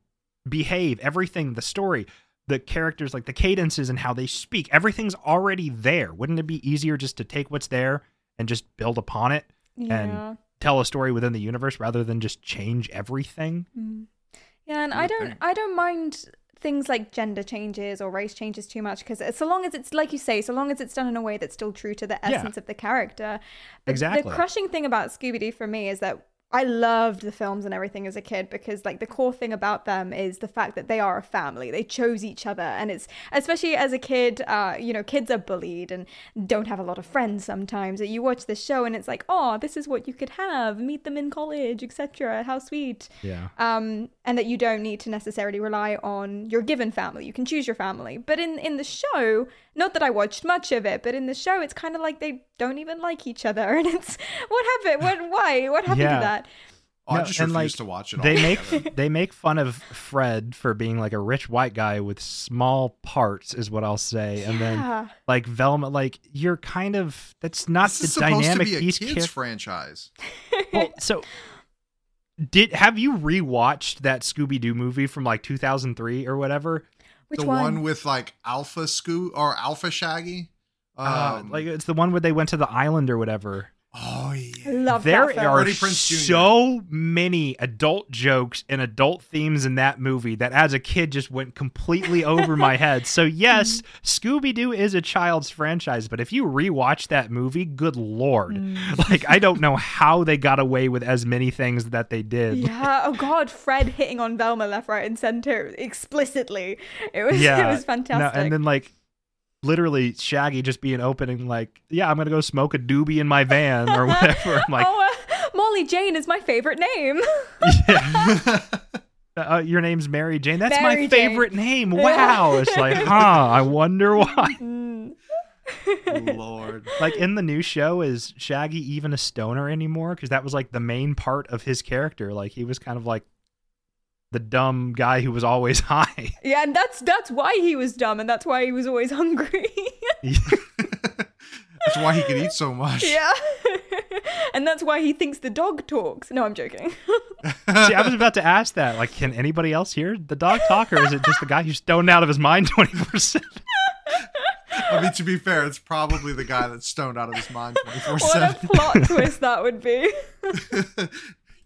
behave, everything, the story, the characters, like the cadences and how they speak, everything's already there. Wouldn't it be easier just to take what's there and just build upon it and tell a story within the universe rather than just change everything? Yeah, and I don't mind things like gender changes or race changes too much, because so long as it's, like you say, so long as it's done in a way that's still true to the essence of the character. But the crushing thing about Scooby-Doo for me is that I loved the films and everything as a kid, because like the core thing about them is the fact that they are a family. They chose each other, and it's, especially as a kid, you know, kids are bullied and don't have a lot of friends sometimes. You watch this show and it's like, oh, this is what you could have. Meet them in college, etc. How sweet. Yeah. And that you don't need to necessarily rely on your given family. You can choose your family. But in the show, not that I watched much of it, but in the show, it's kind of like they don't even like each other, and it's what happened to that? Oh, no, I just refuse to watch it all. They make fun of Fred for being like a rich white guy with small parts, is what I'll say. Yeah. And then like Velma, like you're kind of, that's not this the dynamic. This is supposed to be a kids franchise. Well, so have you rewatched that Scooby-Doo movie from like 2003 or whatever? Which one with like Alpha Scoo or Alpha Shaggy? Like it's the one where they went to the island or whatever. Oh yeah, love that film. There are so many adult jokes and adult themes in that movie that as a kid just went completely over my head. So yes, Scooby-Doo is a child's franchise, but if you rewatch that movie, good lord, like I don't know how they got away with as many things that they did. Yeah, oh god, Fred hitting on Velma left, right, and center explicitly. It was fantastic. No, and then like, literally Shaggy just being open and like, yeah, I'm gonna go smoke a doobie in my van or whatever. I'm like, oh, Molly Jane is my favorite name. Yeah. Your name's Mary Jane. That's Mary my Jane. Favorite name. Wow. It's like, I wonder why. Lord. Like in the new show, is Shaggy even a stoner anymore? Because that was like the main part of his character. Like he was kind of like the dumb guy who was always high. Yeah, and that's why he was dumb, and that's why he was always hungry. That's why he could eat so much. Yeah. And that's why he thinks the dog talks. No, I'm joking. See, I was about to ask that. Like, can anybody else hear the dog talk, or is it just the guy who's stoned out of his mind 20%? I mean, to be fair, it's probably the guy that's stoned out of his mind 24/7. What a plot twist that would be.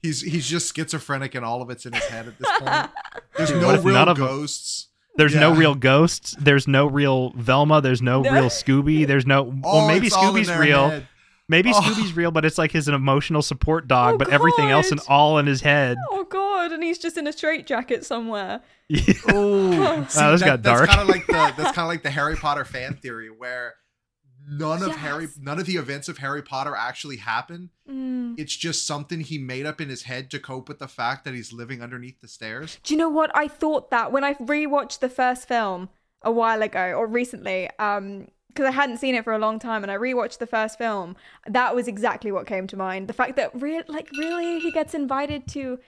He's just schizophrenic and all of it's in his head at this point. There's no real ghosts. There's no real ghosts. There's no real Velma. There's no real Scooby. There's no... Well, maybe Scooby's real. Head. Maybe Scooby's real, but it's like his emotional support dog, but everything else and all in his head. Oh, God. And he's just in a straitjacket somewhere. Yeah. Oh, see, that got dark. That's kind of like the Harry Potter fan theory where... None of the events of Harry Potter actually happen. It's just something he made up in his head to cope with the fact that he's living underneath the stairs. Do you know what? I thought that when I rewatched the first film a while ago, or recently, because I hadn't seen it for a long time, and I rewatched the first film, that was exactly what came to mind. The fact that really he gets invited to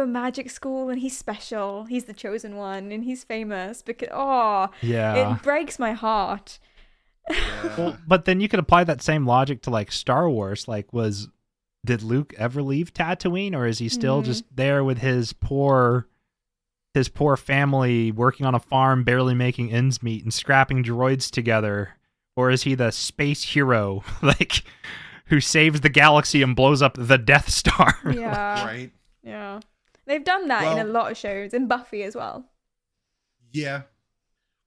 a magic school and he's special, he's the chosen one, and he's famous because it breaks my heart. Yeah. Well, but then you could apply that same logic to like Star Wars. Like, did Luke ever leave Tatooine, or is he still just there with his poor family working on a farm, barely making ends meet and scrapping droids together? Or is he the space hero, like, who saves the galaxy and blows up the Death Star? Yeah. Right. Yeah. They've done that in a lot of shows, and Buffy as well. Yeah.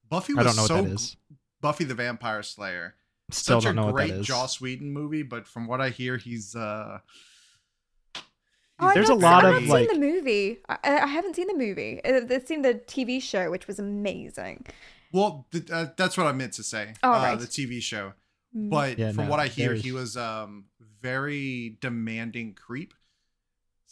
Buffy was what that is. Buffy the Vampire Slayer. Still don't know what that is. Such a great Joss Whedon movie, but from what I hear, he's there's a lot of like. I've not seen the movie. I haven't seen the movie. I've seen the TV show, which was amazing. Well, that's what I meant to say. Oh, right. The TV show. But from what I hear, he was very demanding creep.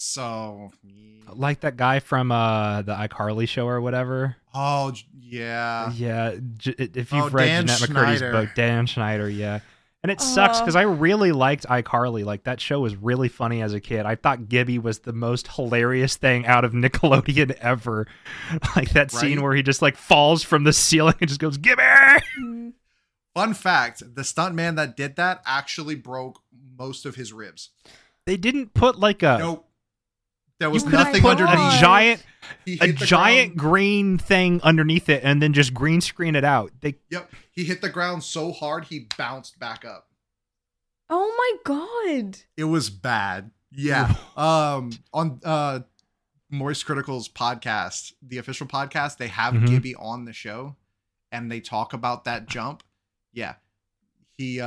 So yeah. Like that guy from the iCarly show or whatever. Oh yeah, yeah. If you've read Dan Jeanette McCurdy's book, Dan Schneider, yeah. And it sucks because I really liked iCarly. Like that show was really funny as a kid. I thought Gibby was the most hilarious thing out of Nickelodeon ever. Like that scene where he just like falls from the ceiling and just goes Gibby. Fun fact: the stuntman that did that actually broke most of his ribs. They didn't put like a There was nothing underneath. A giant green thing underneath it, and then just green screen it out. He hit the ground so hard he bounced back up. Oh my god! It was bad. Yeah. On Maurice Critical's podcast, the official podcast, they have Gibby on the show, and they talk about that jump. Yeah. The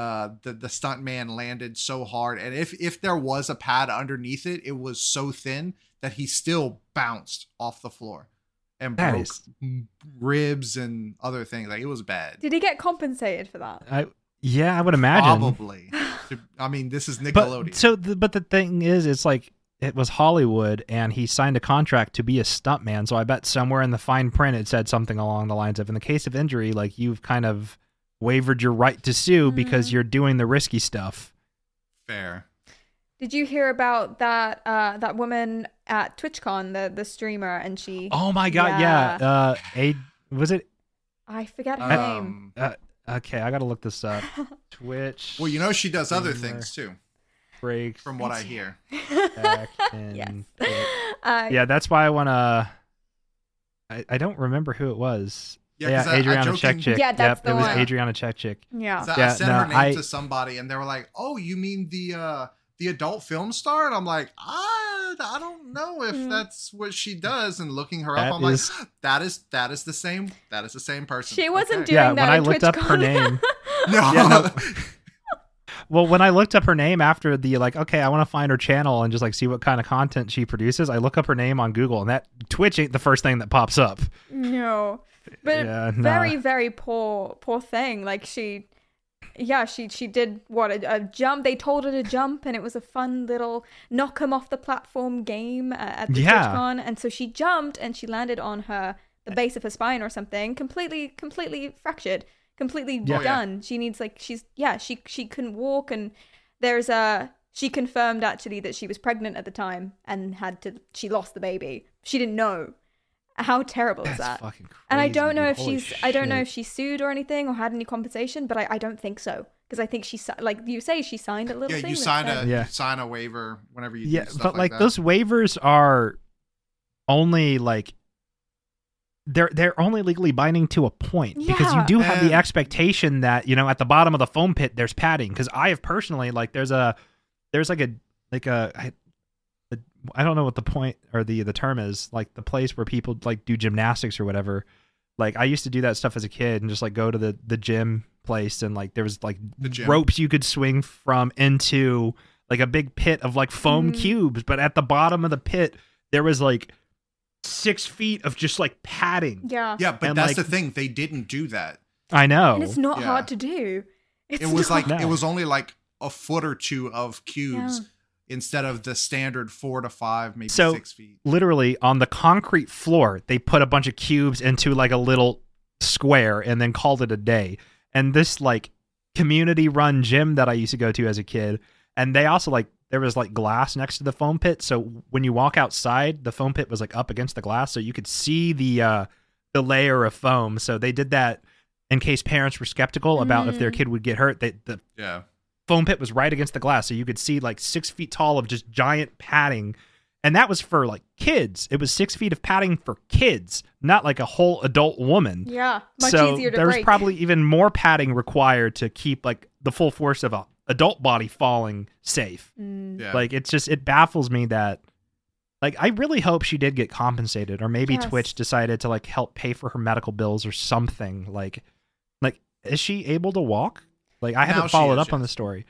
stuntman landed so hard, and if there was a pad underneath it, it was so thin that he still bounced off the floor and broke ribs and other things. Like it was bad. Did he get compensated for that? Yeah, I would imagine. Probably. I mean, this is Nickelodeon. But the thing is, it's like it was Hollywood, and he signed a contract to be a stuntman. So I bet somewhere in the fine print it said something along the lines of, in the case of injury, like you've kind of wavered your right to sue because you're doing the risky stuff. Fair. Did you hear about that that woman at TwitchCon, the streamer, and she... Oh my god, yeah. Was it... I forget her name. Okay, I gotta look this up. Twitch... Well, you know she does other things, too. Breaks. From what I hear. Back in yeah, that's why I wanna... I don't remember who it was. Yeah, Adriana Chekchik. Yeah, that's the one. It was Adriana Chekchik. Yeah. I sent her name to somebody, and they were like, "Oh, you mean the adult film star?" And I'm like, I don't know if that's what she does. And looking her up, I'm like, that is the same. That is the same person. She wasn't doing that. When I looked up her name, Well, when I looked up her name after the I want to find her channel and just like see what kind of content she produces. I look up her name on Google, and that Twitch ain't the first thing that pops up. No. But very, very poor thing. Like she did a jump. They told her to jump, and it was a fun little knock him off the platform game at the TwitchCon. And so she jumped, and she landed on the base of her spine or something, completely fractured, completely done. Yeah. She needs she couldn't walk, and she confirmed actually that she was pregnant at the time and she lost the baby. She didn't know. How terrible is that? Fucking crazy, and I don't know if I don't know if she sued or anything or had any compensation, but I don't think so, because I think she, like you say, she signed a little thing. You sign a waiver whenever you do stuff but like that. Those waivers are only like they're only legally binding to a point, because you do have the expectation that at the bottom of the foam pit there's padding. Because I have personally I don't know what the point or the term is, like the place where people like do gymnastics or whatever. Like I used to do that stuff as a kid and just like go to the gym place, and like there was like ropes you could swing from into like a big pit of like foam cubes. But at the bottom of the pit, there was like 6 feet of just like padding. Yeah. Yeah. But that's the thing. They didn't do that. I know. And it's not hard to do. It was only like a foot or two of cubes. Yeah. Instead of the standard 4 to 5, maybe 6 feet. Literally on the concrete floor, they put a bunch of cubes into like a little square and then called it a day. And this like community run gym that I used to go to as a kid. And they also there was like glass next to the foam pit. So when you walk outside, the foam pit was like up against the glass. So you could see the layer of foam. So they did that in case parents were skeptical about if their kid would get hurt. Foam pit was right against the glass, so you could see like 6 feet tall of just giant padding. And that was for like kids. It was 6 feet of padding for kids, not like a whole adult woman. Yeah, much easier to break. So there was probably even more padding required to keep like the full force of an adult body falling safe. Mm. Yeah. Like it's just, it baffles me that like, I really hope she did get compensated, or maybe Twitch decided to like help pay for her medical bills or something. Like is she able to walk? Like I haven't followed up on the story.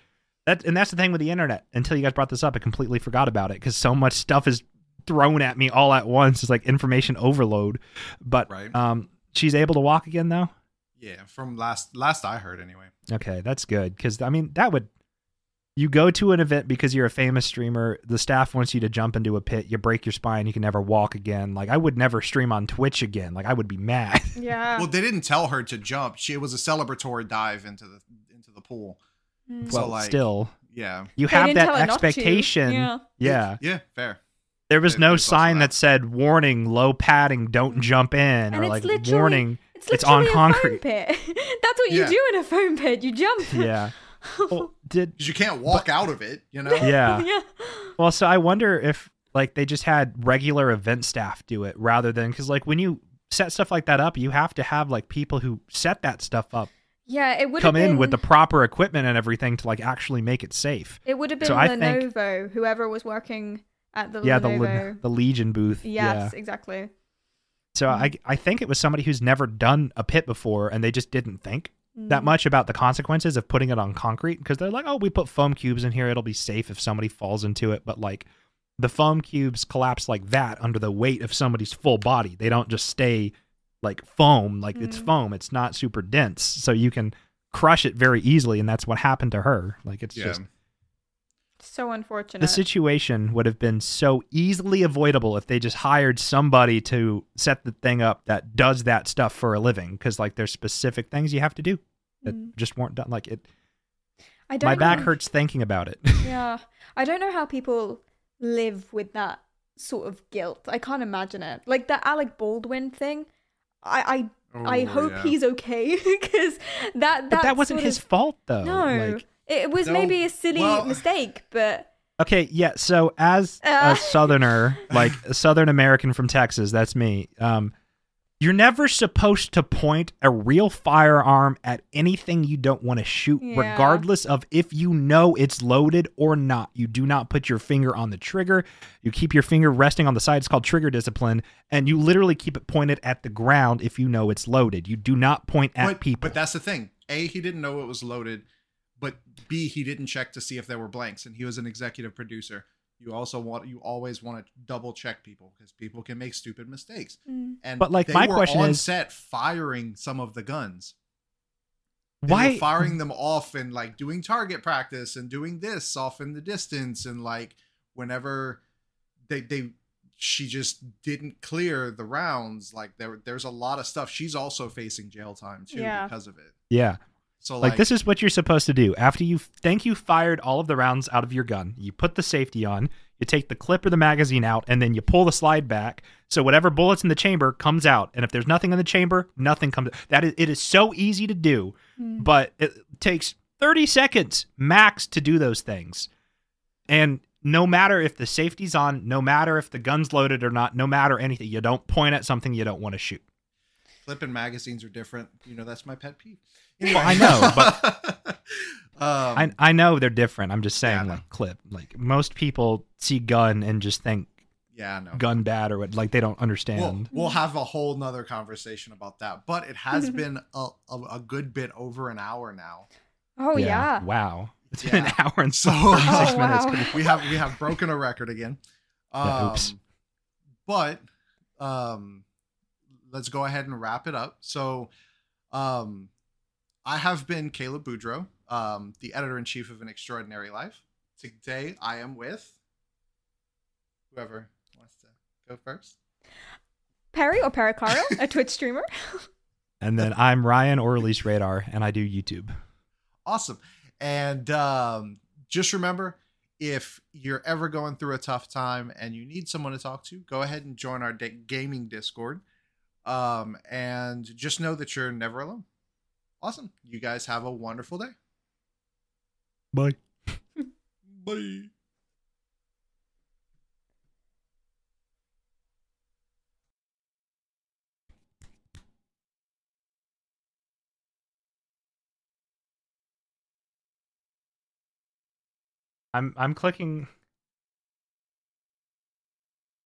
That's the thing with the internet. Until you guys brought this up, I completely forgot about it because so much stuff is thrown at me all at once. It's like information overload. But she's able to walk again though. Yeah, from last I heard anyway. Okay, that's good, because I mean that would You go to an event because you're a famous streamer. The staff wants you to jump into a pit. You break your spine. You can never walk again. Like, I would never stream on Twitch again. Like, I would be mad. Yeah. Well, they didn't tell her to jump. It was a celebratory dive into the pool. Mm. So, well, like, still. Yeah. You have that expectation. Yeah. Yeah. Yeah. Fair. There was no sign that said warning, low padding, don't jump in, and or like warning, it's on concrete. That's what you do in a foam pit. You jump. Yeah. Well, because you can't walk out of it, you know? Yeah. Yeah. Well, so I wonder if like they just had regular event staff do it rather than, because like when you set stuff like that up, you have to have like people who set that stuff up. Yeah, it would come in with the proper equipment and everything to like actually make it safe. It would have been Lenovo, whoever was working at the Lenovo. The Legion booth. Yes, yeah. Exactly. So I think it was somebody who's never done a pit before and they just didn't think that much about the consequences of putting it on concrete, because they're like, oh, we put foam cubes in here, it'll be safe if somebody falls into it. But like the foam cubes collapse like that under the weight of somebody's full body. They don't just stay like foam. Like it's foam, it's not super dense, so you can crush it very easily, and that's what happened to her. Like it's just so unfortunate. The situation would have been so easily avoidable if they just hired somebody to set the thing up that does that stuff for a living, because like there's specific things you have to do that just weren't done. Like it, I don't. My back hurts thinking about it. Yeah, I don't know how people live with that sort of guilt. I can't imagine it. Like that Alec Baldwin thing. I hope he's okay, because that wasn't his fault though. No. Like, it was maybe a silly mistake, but... Okay, yeah, so as a Southerner, like a Southern American from Texas, that's me, you're never supposed to point a real firearm at anything you don't want to shoot, regardless of if you know it's loaded or not. You do not put your finger on the trigger. You keep your finger resting on the side. It's called trigger discipline, and you literally keep it pointed at the ground if you know it's loaded. You do not point at people. But that's the thing. A, he didn't know it was loaded. But B, he didn't check to see if there were blanks, and he was an executive producer. You always want to double check people, because people can make stupid mistakes. And but like my question is, set firing some of the guns. Why were firing them off and like doing target practice and doing this off in the distance, and like whenever she just didn't clear the rounds. Like there's a lot of stuff. She's also facing jail time too because of it. Yeah. So like this is what you're supposed to do. After you think you fired all of the rounds out of your gun, you put the safety on, you take the clip or the magazine out, and then you pull the slide back. So whatever bullet's in the chamber comes out. And if there's nothing in the chamber, nothing comes out. It is so easy to do, but it takes 30 seconds max to do those things. And no matter if the safety's on, no matter if the gun's loaded or not, no matter anything, you don't point at something you don't want to shoot. Flipping magazines are different. You know, that's my pet peeve. Anyway. Well, I know, but I know they're different. I'm just saying, like, clip. Like, most people see gun and just think gun bad or what. Like, they don't understand. We'll have a whole nother conversation about that. But it has been a good bit over an hour now. Oh, yeah. Wow. It's been an hour and so 46 minutes. Wow. We have broken a record again. Oops. But... let's go ahead and wrap it up. So I have been Caleb Boudreaux, the editor-in-chief of An Extraordinary Life. Today I am with whoever wants to go first. Perry or Perry Cario, a Twitch streamer. And then I'm Ryan or Release Radar, and I do YouTube. Awesome. And just remember, if you're ever going through a tough time and you need someone to talk to, go ahead and join our gaming Discord. And just know that you're never alone. Awesome. You guys have a wonderful day. Bye. Bye. I'm clicking.